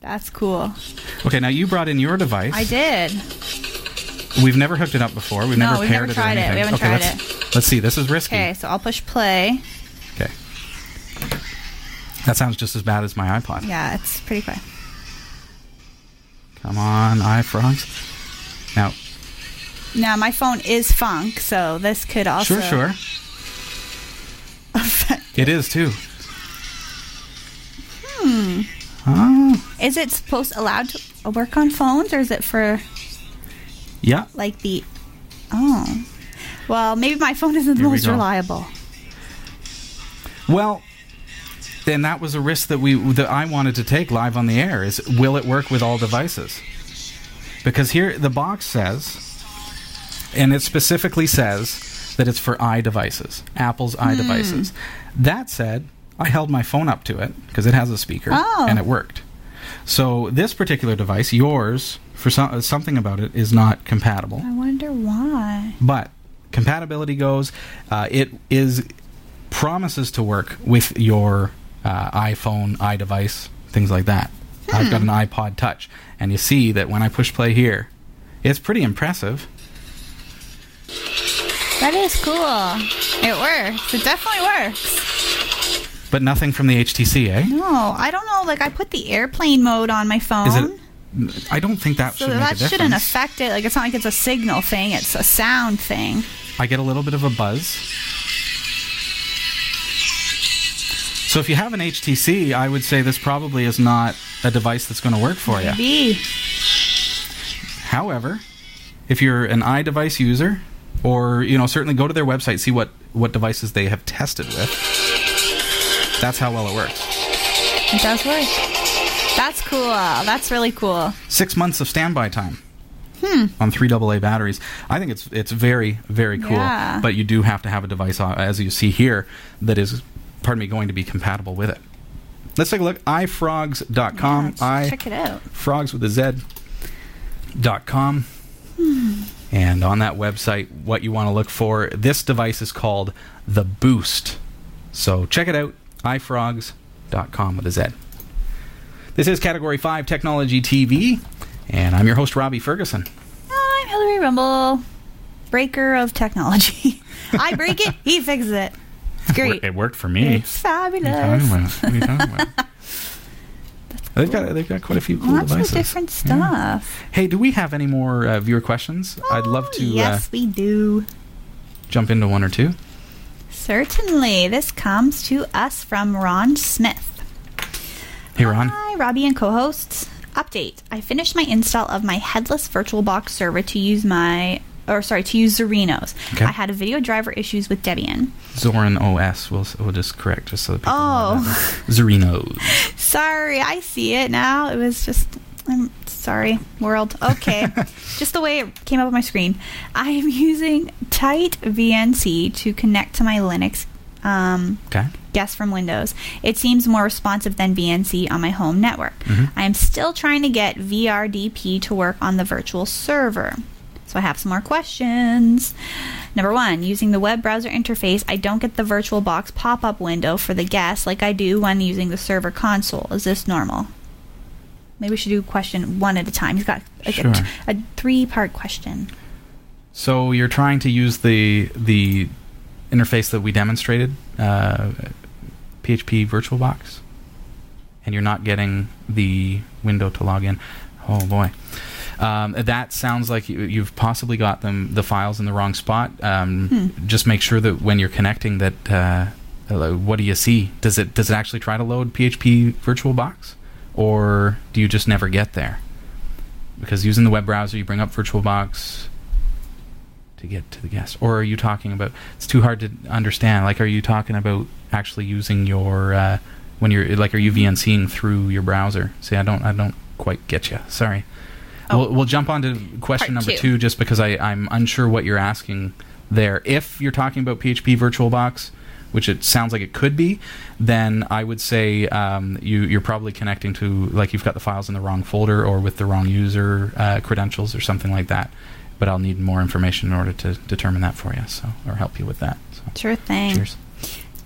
That's cool. Okay, now you brought in your device. I did. We've never hooked it up before. We've no, never we've paired never it, it. We haven't okay, tried let's, it. Let's see. This is risky. Okay, so I'll push play. Okay. That sounds just as bad as my iPod. Yeah, it's pretty quiet. Come on, iFrogs. Now. Now, my phone is funk, so this could also... Sure, sure. Affect it. It is, too. Hmm. Oh. Is it supposed allowed to work on phones, or is it for... Yeah. Like the... Oh. Well, maybe my phone isn't Here the most we go. reliable. Well... Then that was a risk that we that I wanted to take live on the air. Is will it work with all devices? Because here the box says, and it specifically says that it's for iDevices, Apple's iDevices. Mm. That said, I held my phone up to it because it has a speaker oh. and it worked. So this particular device, yours, for some, something about it is not compatible. I wonder why. But compatibility goes. Uh, it is promises to work with your. Uh, iPhone, iDevice, things like that. Hmm. I've got an iPod Touch, and you see that when I push play here, it's pretty impressive. That is cool. It works. It definitely works. But nothing from the H T C, eh? No, I don't know. Like I put the airplane mode on my phone. Is it? I don't think that so should that make a difference. Shouldn't affect it. Like it's not like it's a signal thing. It's a sound thing. I get a little bit of a buzz. So if you have an H T C, I would say this probably is not a device that's going to work for Maybe. you. However, if you're an iDevice user, or you know, certainly go to their website, see what, what devices they have tested with. That's how well it works. It does work. That's cool. That's really cool. Six months of standby time. Hmm. On three double A batteries. I think it's it's very, very cool. Yeah. But you do have to have a device, as you see here, that is, pardon me, going to be compatible with it. Let's take a look. i frogs dot com. Yeah, check it out. Frogs with a Z. Dot com. Hmm. And on that website, what you want to look for, this device is called the Boost. So check it out. i frogs dot com with a Z. This is Category five Technology T V. And I'm your host, Robbie Ferguson. I'm Hillary Rumble, breaker of technology. I break it, he fixes it. It's great. It worked for me. It's fabulous. What are you talking about? That's cool. They've got they've got quite a few cool Lots devices. Lots of different stuff. Yeah. Hey, do we have any more uh, viewer questions? Oh, I'd love to. Yes, uh, we do. Jump into one or two. Certainly. This comes to us from Ron Smith. Hey, Ron. Hi, Robbie and co-hosts. Update. I finished my install of my headless VirtualBox server to use my, or sorry, to use Zorino's. Okay. I had a video driver issues with Debian. Zorin O S. We'll, we'll just correct just so that people oh. know that. Zorino's. Sorry, I see it now. It was just, I'm sorry, world. Okay. Just the way it came up on my screen. I am using tight V N C to connect to my Linux Um, okay. guess from Windows. It seems more responsive than V N C on my home network. Mm-hmm. I am still trying to get V R D P to work on the virtual server. So I have some more questions. Number one, using the web browser interface, I don't get the VirtualBox pop-up window for the guest like I do when using the server console. Is this normal? Maybe we should do question one at a time. You've got like sure. a, t- a three-part question. So you're trying to use the the... interface that we demonstrated, uh, P H P VirtualBox, and you're not getting the window to log in. Oh boy, um, that sounds like you, you've possibly got them the files in the wrong spot. Um, hmm. Just make sure that when you're connecting, that uh, what do you see? Does it does it actually try to load P H P VirtualBox, or do you just never get there? Because using the web browser, you bring up VirtualBox to get to the guest. Or are you talking about, it's too hard to understand, like are you talking about actually using your uh, when you're like are you VNCing through your browser? See, I don't I don't quite get you. Sorry. Oh. We'll, we'll jump on to question Part number two. two just because I, I'm unsure what you're asking there. If you're talking about P H P VirtualBox, which it sounds like it could be, then I would say um, you, you're probably connecting to, like you've got the files in the wrong folder or with the wrong user uh, credentials or something like that. But I'll need more information in order to determine that for you, so or help you with that. So. Sure thing. Cheers.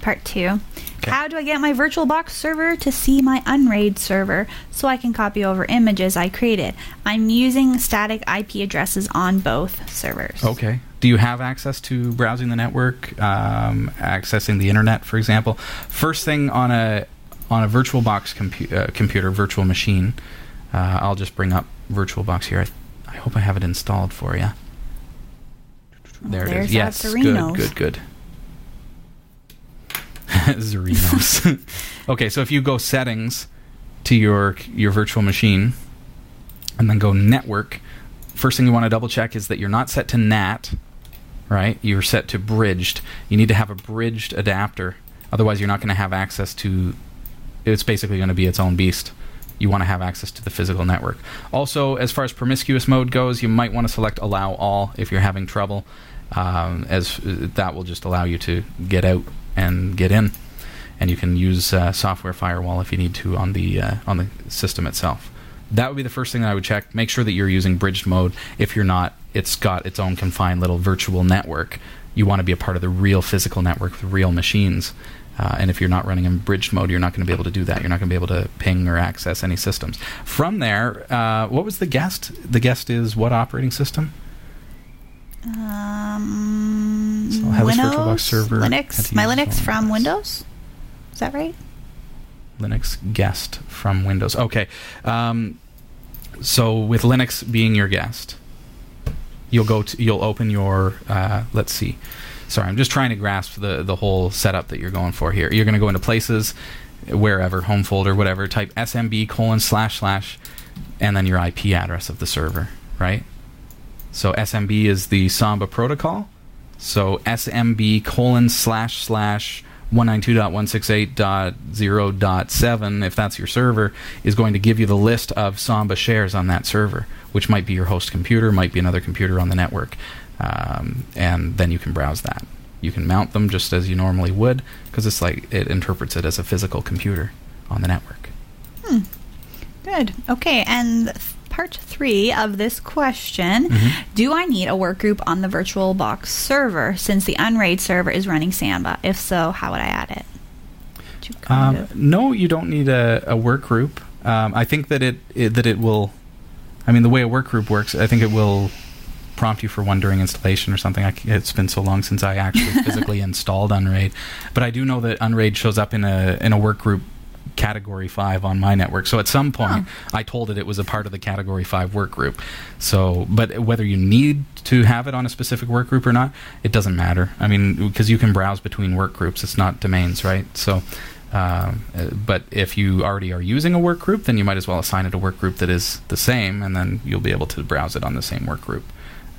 Part two. Okay. How do I get my VirtualBox server to see my Unraid server so I can copy over images I created? I'm using static I P addresses on both servers. Okay. Do you have access to browsing the network, um, accessing the internet, for example? First thing on a on a VirtualBox compu- uh, computer, virtual machine, uh, I'll just bring up VirtualBox here. I th- I hope I have it installed for you. There There's it is. Yes, good, good, good. Zorinos. Okay, so if you go settings to your your virtual machine, and then go network, first thing you want to double check is that you're not set to N A T, right? You're set to bridged. You need to have a bridged adapter. Otherwise, you're not going to have access to. It's basically going to be its own beast. You want to have access to the physical network. Also, as far as promiscuous mode goes, you might want to select allow all if you're having trouble, um, as that will just allow you to get out and get in, and you can use uh, software firewall if you need to on the uh, on the system itself. That would be the first thing that I would check. Make sure that you're using bridged mode. If you're not, it's got its own confined little virtual network. You want to be a part of the real physical network with real machines. Uh, and if you're not running in bridged mode, you're not going to be able to do that. You're not going to be able to ping or access any systems. From there, uh, what was the guest? The guest is what operating system? Um, so Windows, server Linux. My Linux from Linux. Windows? Is that right? Linux guest from Windows. Okay. Um, so with Linux being your guest, you'll go. To, you'll open your. Uh, let's see. Sorry, I'm just trying to grasp the, the whole setup that you're going for here. You're going to go into places, wherever, home folder, whatever, type smb colon slash slash, and then your I P address of the server, right? So smb is the Samba protocol. So smb colon slash slash one ninety-two dot one sixty-eight dot zero dot seven, if that's your server, is going to give you the list of Samba shares on that server, which might be your host computer, might be another computer on the network. Um, and then you can browse that. You can mount them just as you normally would, because it's like it interprets it as a physical computer on the network. Hmm. Good. Okay, and part three of this question, mm-hmm. do I need a workgroup on the VirtualBox server since the Unraid server is running Samba? If so, how would I add it? Um, no, you don't need a, a workgroup. Um, I think that it, it that it will. I mean, the way a workgroup works, I think it will prompt you for one during installation or something. I, it's been so long since I actually physically installed Unraid, but I do know that Unraid shows up in a in a workgroup Category five on my network. So at some point, huh. I told it it was a part of the Category five workgroup. So, but whether you need to have it on a specific workgroup or not, it doesn't matter. I mean, because you can browse between workgroups. It's not domains, right? So, uh, but if you already are using a workgroup, then you might as well assign it a workgroup that is the same, and then you'll be able to browse it on the same workgroup.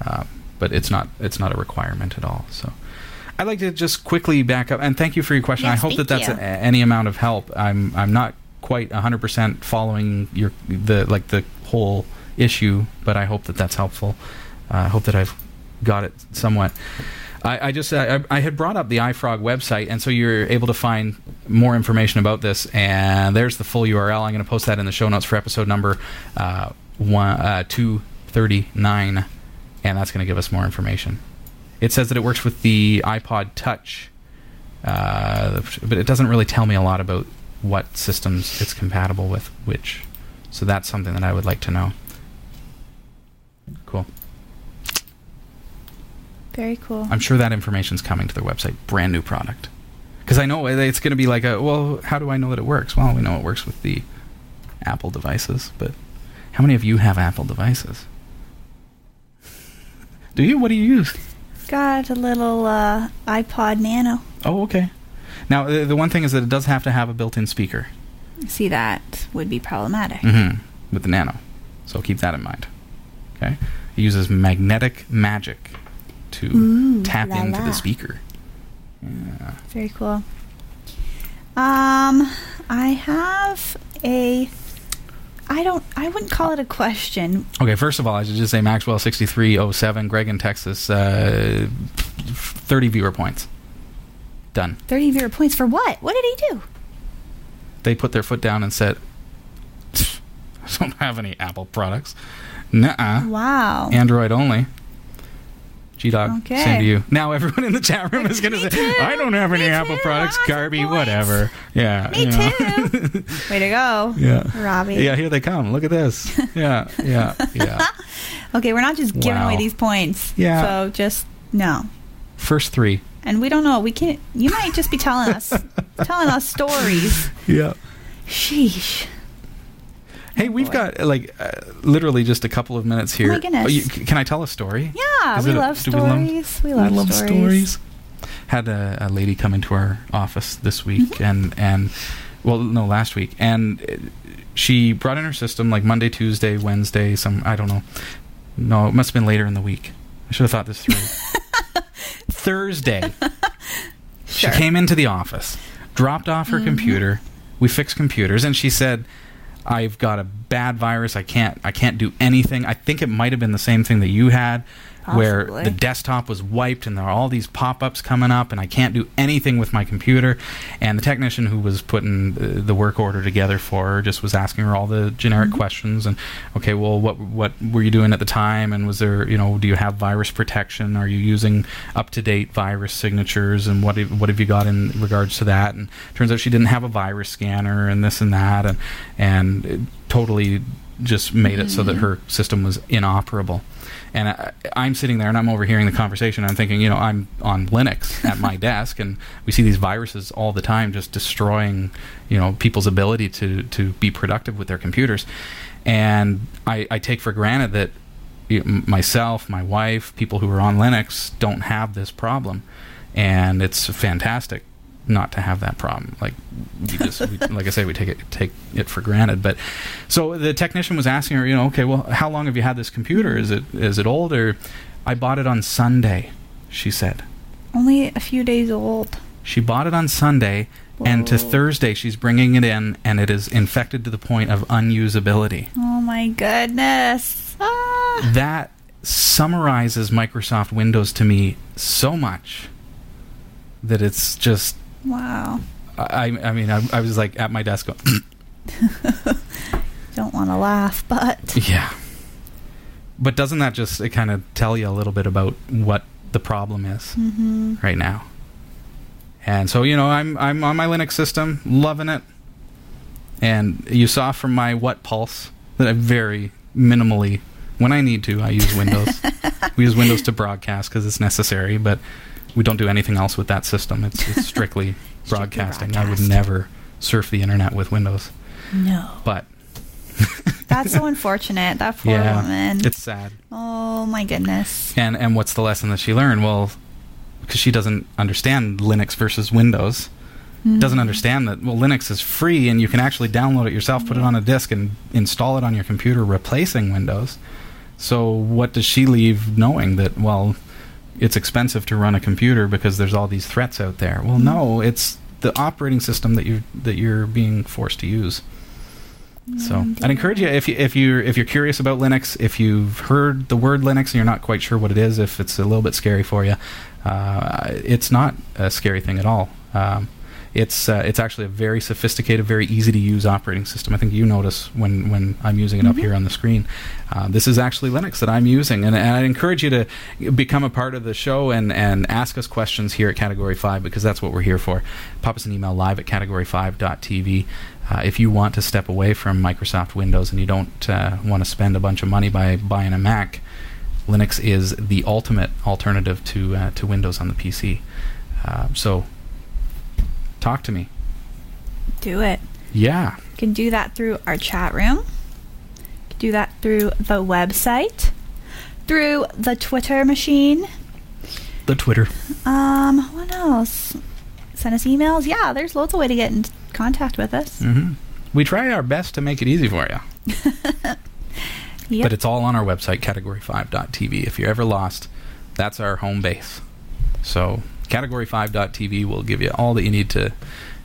Uh, but it's not it's not a requirement at all. So I'd like to just quickly back up, and thank you for your question. Yes, I hope that that's a, any amount of help. I'm I'm not quite one hundred percent following your the like the whole issue, but I hope that that's helpful. Uh, I hope that I've got it somewhat. I, I just I, I had brought up the iFrog website, and so you're able to find more information about this. And there's the full U R L. I'm going to post that in the show notes for episode number uh, one uh, two thirty-nine. And that's going to give us more information. It says that it works with the iPod Touch, uh, but it doesn't really tell me a lot about what systems it's compatible with, which. So that's something that I would like to know. Cool. Very cool. I'm sure that information's coming to their website. Brand new product. Because I know it's going to be like, a, well, how do I know that it works? Well, we know it works with the Apple devices, but how many of you have Apple devices? Do you? What do you use? Got a little uh, iPod Nano. Oh, okay. Now, the, the one thing is that it does have to have a built-in speaker. See, that would be problematic. Mm-hmm. With the Nano. So keep that in mind. Okay? It uses magnetic magic to Ooh, tap la into la. the speaker. Yeah. Very cool. Um, I have a... I don't. I wouldn't call it a question. Okay, first of all, I should just say Maxwell sixty-three oh seven, Greg in Texas, uh, thirty viewer points. Done. thirty viewer points for what? What did he do? They put their foot down and said, I don't have any Apple products. Nuh-uh. Wow. Android only. G-Dog, okay. Same to you. Now everyone in the chat room is going to say, I don't have any Me Apple too. products, Garby, whatever. Yeah. Me you know. too. Way to go, yeah. Robbie. Yeah, here they come. Look at this. Yeah, yeah, yeah. Okay, we're not just wow. giving away these points. Yeah. So just, no. First three. And we don't know. We can't. You might just be telling us, telling us stories. Yeah. Sheesh. Hey, we've Boy. got, like, uh, literally just a couple of minutes here. Oh, my goodness. Oh, you, c- can I tell a story? Yeah, Is we, love a, we, love, we love stories. We love stories. Had a, a lady come into our office this week, mm-hmm. and, and, well, no, last week. And she brought in her system, like, Monday, Tuesday, Wednesday, some, I don't know. No, it must have been later in the week. I should have thought this through. Thursday. Sure. She came into the office, dropped off her mm-hmm. computer. We fixed computers, and she said... I've got a bad virus. I can't I can't do anything. I think it might have been the same thing that you had, Possibly. where the desktop was wiped and there are all these pop-ups coming up and I can't do anything with my computer. And the technician who was putting the work order together for her just was asking her all the generic mm-hmm. questions and, okay, well, what what were you doing at the time? And was there, you know, do you have virus protection? Are you using up-to-date virus signatures? And what have, what have you got in regards to that? And it turns out she didn't have a virus scanner and this and that. And, and it totally just made it mm-hmm. so that her system was inoperable. And I, I'm sitting there, and I'm overhearing the conversation. And I'm thinking, you know, I'm on Linux at my desk, and we see these viruses all the time, just destroying, you know, people's ability to, to be productive with their computers. And I, I take for granted that you know, myself, my wife, people who are on Linux don't have this problem, and it's fantastic not to have that problem. Like we just, we, like I say, we take it take it for granted. But so the technician was asking her, you know, okay, well, how long have you had this computer? Is it is it old? Or I bought it on Sunday, she said. Only a few days old. She bought it on Sunday, Whoa. and to Thursday she's bringing it in, and it is infected to the point of unusability. Oh, my goodness. Ah. That summarizes Microsoft Windows to me so much that it's just... Wow. I, I mean, I, I was like at my desk going... Don't want to laugh, but... Yeah. But doesn't that just kind of tell you a little bit about what the problem is mm-hmm. right now? And so, you know, I'm I'm on my Linux system, loving it. And you saw from my WhatPulse that I very minimally, when I need to, I use Windows. We use Windows to broadcast because it's necessary, but we don't do anything else with that system. It's, it's strictly broadcasting. Broadcast. I would never surf the internet with Windows. No. But... That's so unfortunate. That poor yeah, woman. It's sad. Oh my goodness. And and what's the lesson that she learned? Well, because she doesn't understand Linux versus Windows, mm. doesn't understand that well Linux is free and you can actually download it yourself, put yeah. it on a disk, and install it on your computer, replacing Windows. So what does she leave knowing? That well, it's expensive to run a computer because there's all these threats out there. Well, mm. no, it's the operating system that you that you're being forced to use. So I'd encourage you if you if you if you're curious about Linux, if you've heard the word Linux and you're not quite sure what it is, if it's a little bit scary for you, uh, it's not a scary thing at all. Um, it's uh, it's actually a very sophisticated, very easy to use operating system. I think you notice when, when I'm using it mm-hmm. up here on the screen. Uh, this is actually Linux that I'm using, and, and I'd encourage you to become a part of the show and, and ask us questions here at Category five, because that's what we're here for. Pop us an email live at category five dot t v. Uh, if you want to step away from Microsoft Windows and you don't uh, want to spend a bunch of money by buying a Mac, Linux is the ultimate alternative to uh, to Windows on the P C. Uh, so talk to me. Do it. Yeah. You can do that through our chat room. You can do that through the website, through the Twitter machine. The Twitter. Um. What else? Send us emails. Yeah, there's loads of ways to get in contact with us. Mm-hmm. We try our best to make it easy for you. Yep. But it's all on our website, category five dot t v. If you're ever lost, that's our home base. So category five dot t v will give you all that you need to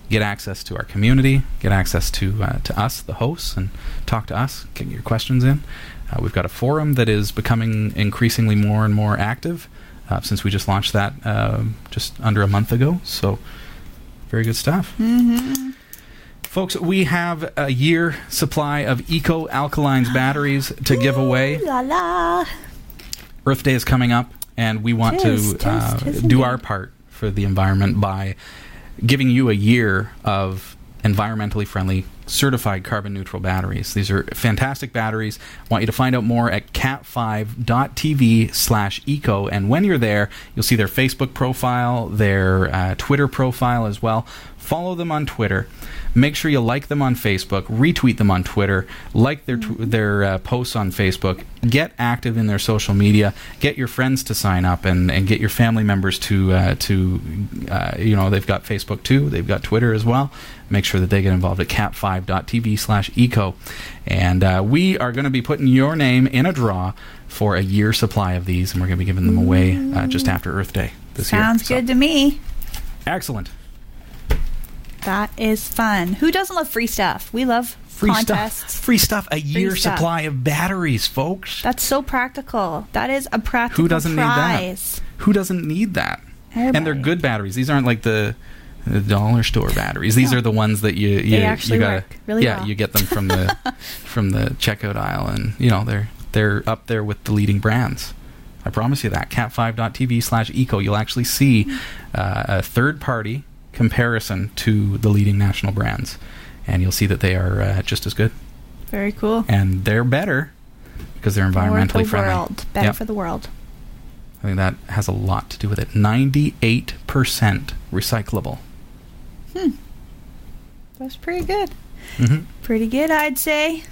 get access to our community, get access to uh, to us, the hosts, and talk to us, get your questions in. Uh, we've got a forum that is becoming increasingly more and more active uh, since we just launched that uh, just under a month ago. So very good stuff. Mm-hmm. Folks, we have a year supply of Eco Alkalines batteries to give away. Ooh, la, la. Earth Day is coming up, and we want cheers, to cheers, uh, cheers, do our part for the environment by giving you a year of environmentally friendly, certified carbon-neutral batteries. These are fantastic batteries. I want you to find out more at cat five dot t v slash eco, and when you're there, you'll see their Facebook profile, their uh, Twitter profile as well. Follow them on Twitter. Make sure you like them on Facebook. Retweet them on Twitter. Like their tw- their uh, posts on Facebook. Get active in their social media. Get your friends to sign up, and, and get your family members to uh, to uh, you know, they've got Facebook too. They've got Twitter as well. Make sure that they get involved at cat five dot t v slash eco, and uh, we are going to be putting your name in a draw for a year supply of these, and we're going to be giving them away uh, just after Earth Day this year. Sounds good to me. Excellent. That is fun. Who doesn't love free stuff? We love free contests. Stuff. Free stuff. A year free supply stuff. Of batteries, folks. That's so practical. That is a practical Who doesn't prize. Need that? Who doesn't need that? Everybody. And they're good batteries. These aren't like the, the dollar store batteries. These no. are the ones that you you, they actually you gotta work really yeah well. You get them from the from the checkout aisle, and you know they're they're up there with the leading brands. I promise you that. cat five dot t v slash eco. You'll actually see uh, a third party comparison to the leading national brands, and you'll see that they are uh, just as good. Very cool. And they're better because they're environmentally the friendly. World. Better yep. for the world. I think that has a lot to do with it. Ninety-eight percent recyclable. Hmm. That's pretty good. Mm-hmm. Pretty good, I'd say.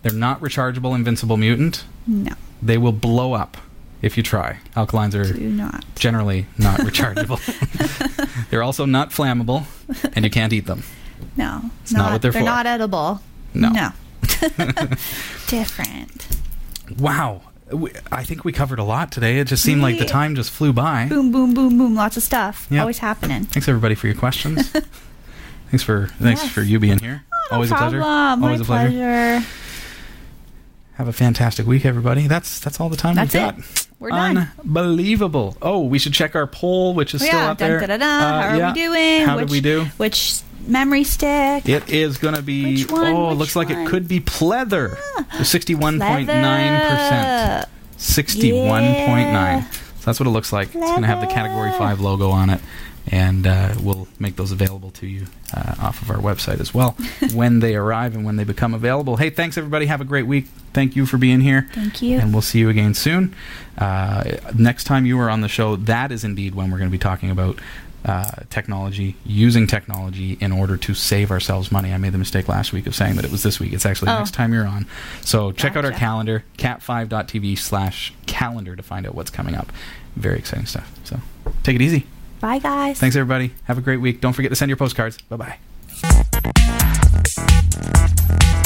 They're not rechargeable, invincible mutant. No. They will blow up if you try. Alkalines are not. Generally not rechargeable. They're also not flammable, and you can't eat them. No. It's not, not what they're, they're for. They're not edible. No. No. Different. Wow. we, I think we covered a lot today. It just seemed yeah. like the time just flew by. Boom, boom, boom, boom. Lots of stuff. Yep. Always happening. Thanks, everybody, for your questions. thanks for thanks yes. for you being here. Oh, no Always problem. a pleasure. Always My a pleasure. pleasure. Have a fantastic week, everybody. That's that's all the time that's we've got. It. We're done. Unbelievable. Oh, we should check our poll, which is oh, yeah. still out dun, there. Da, da, da. Uh, How yeah. are we doing? How which, did we do? Which memory stick? It is going to be... Oh, which looks one? like it could be pleather. Ah, so sixty-one point nine percent. sixty-one point nine. Yeah. So that's what it looks like. Pleather. It's going to have the Category five logo on it. And uh, we'll make those available to you uh, off of our website as well when they arrive and when they become available. Hey, thanks, everybody. Have a great week. Thank you for being here. Thank you. And we'll see you again soon. Uh, next time you are on the show, that is indeed when we're going to be talking about uh, technology, using technology in order to save ourselves money. I made the mistake last week of saying that it was this week. It's actually oh. next time you're on. So check gotcha. out our calendar, cat five dot t v slash calendar to find out what's coming up. Very exciting stuff. So take it easy. Bye, guys. Thanks, everybody. Have a great week. Don't forget to send your postcards. Bye-bye.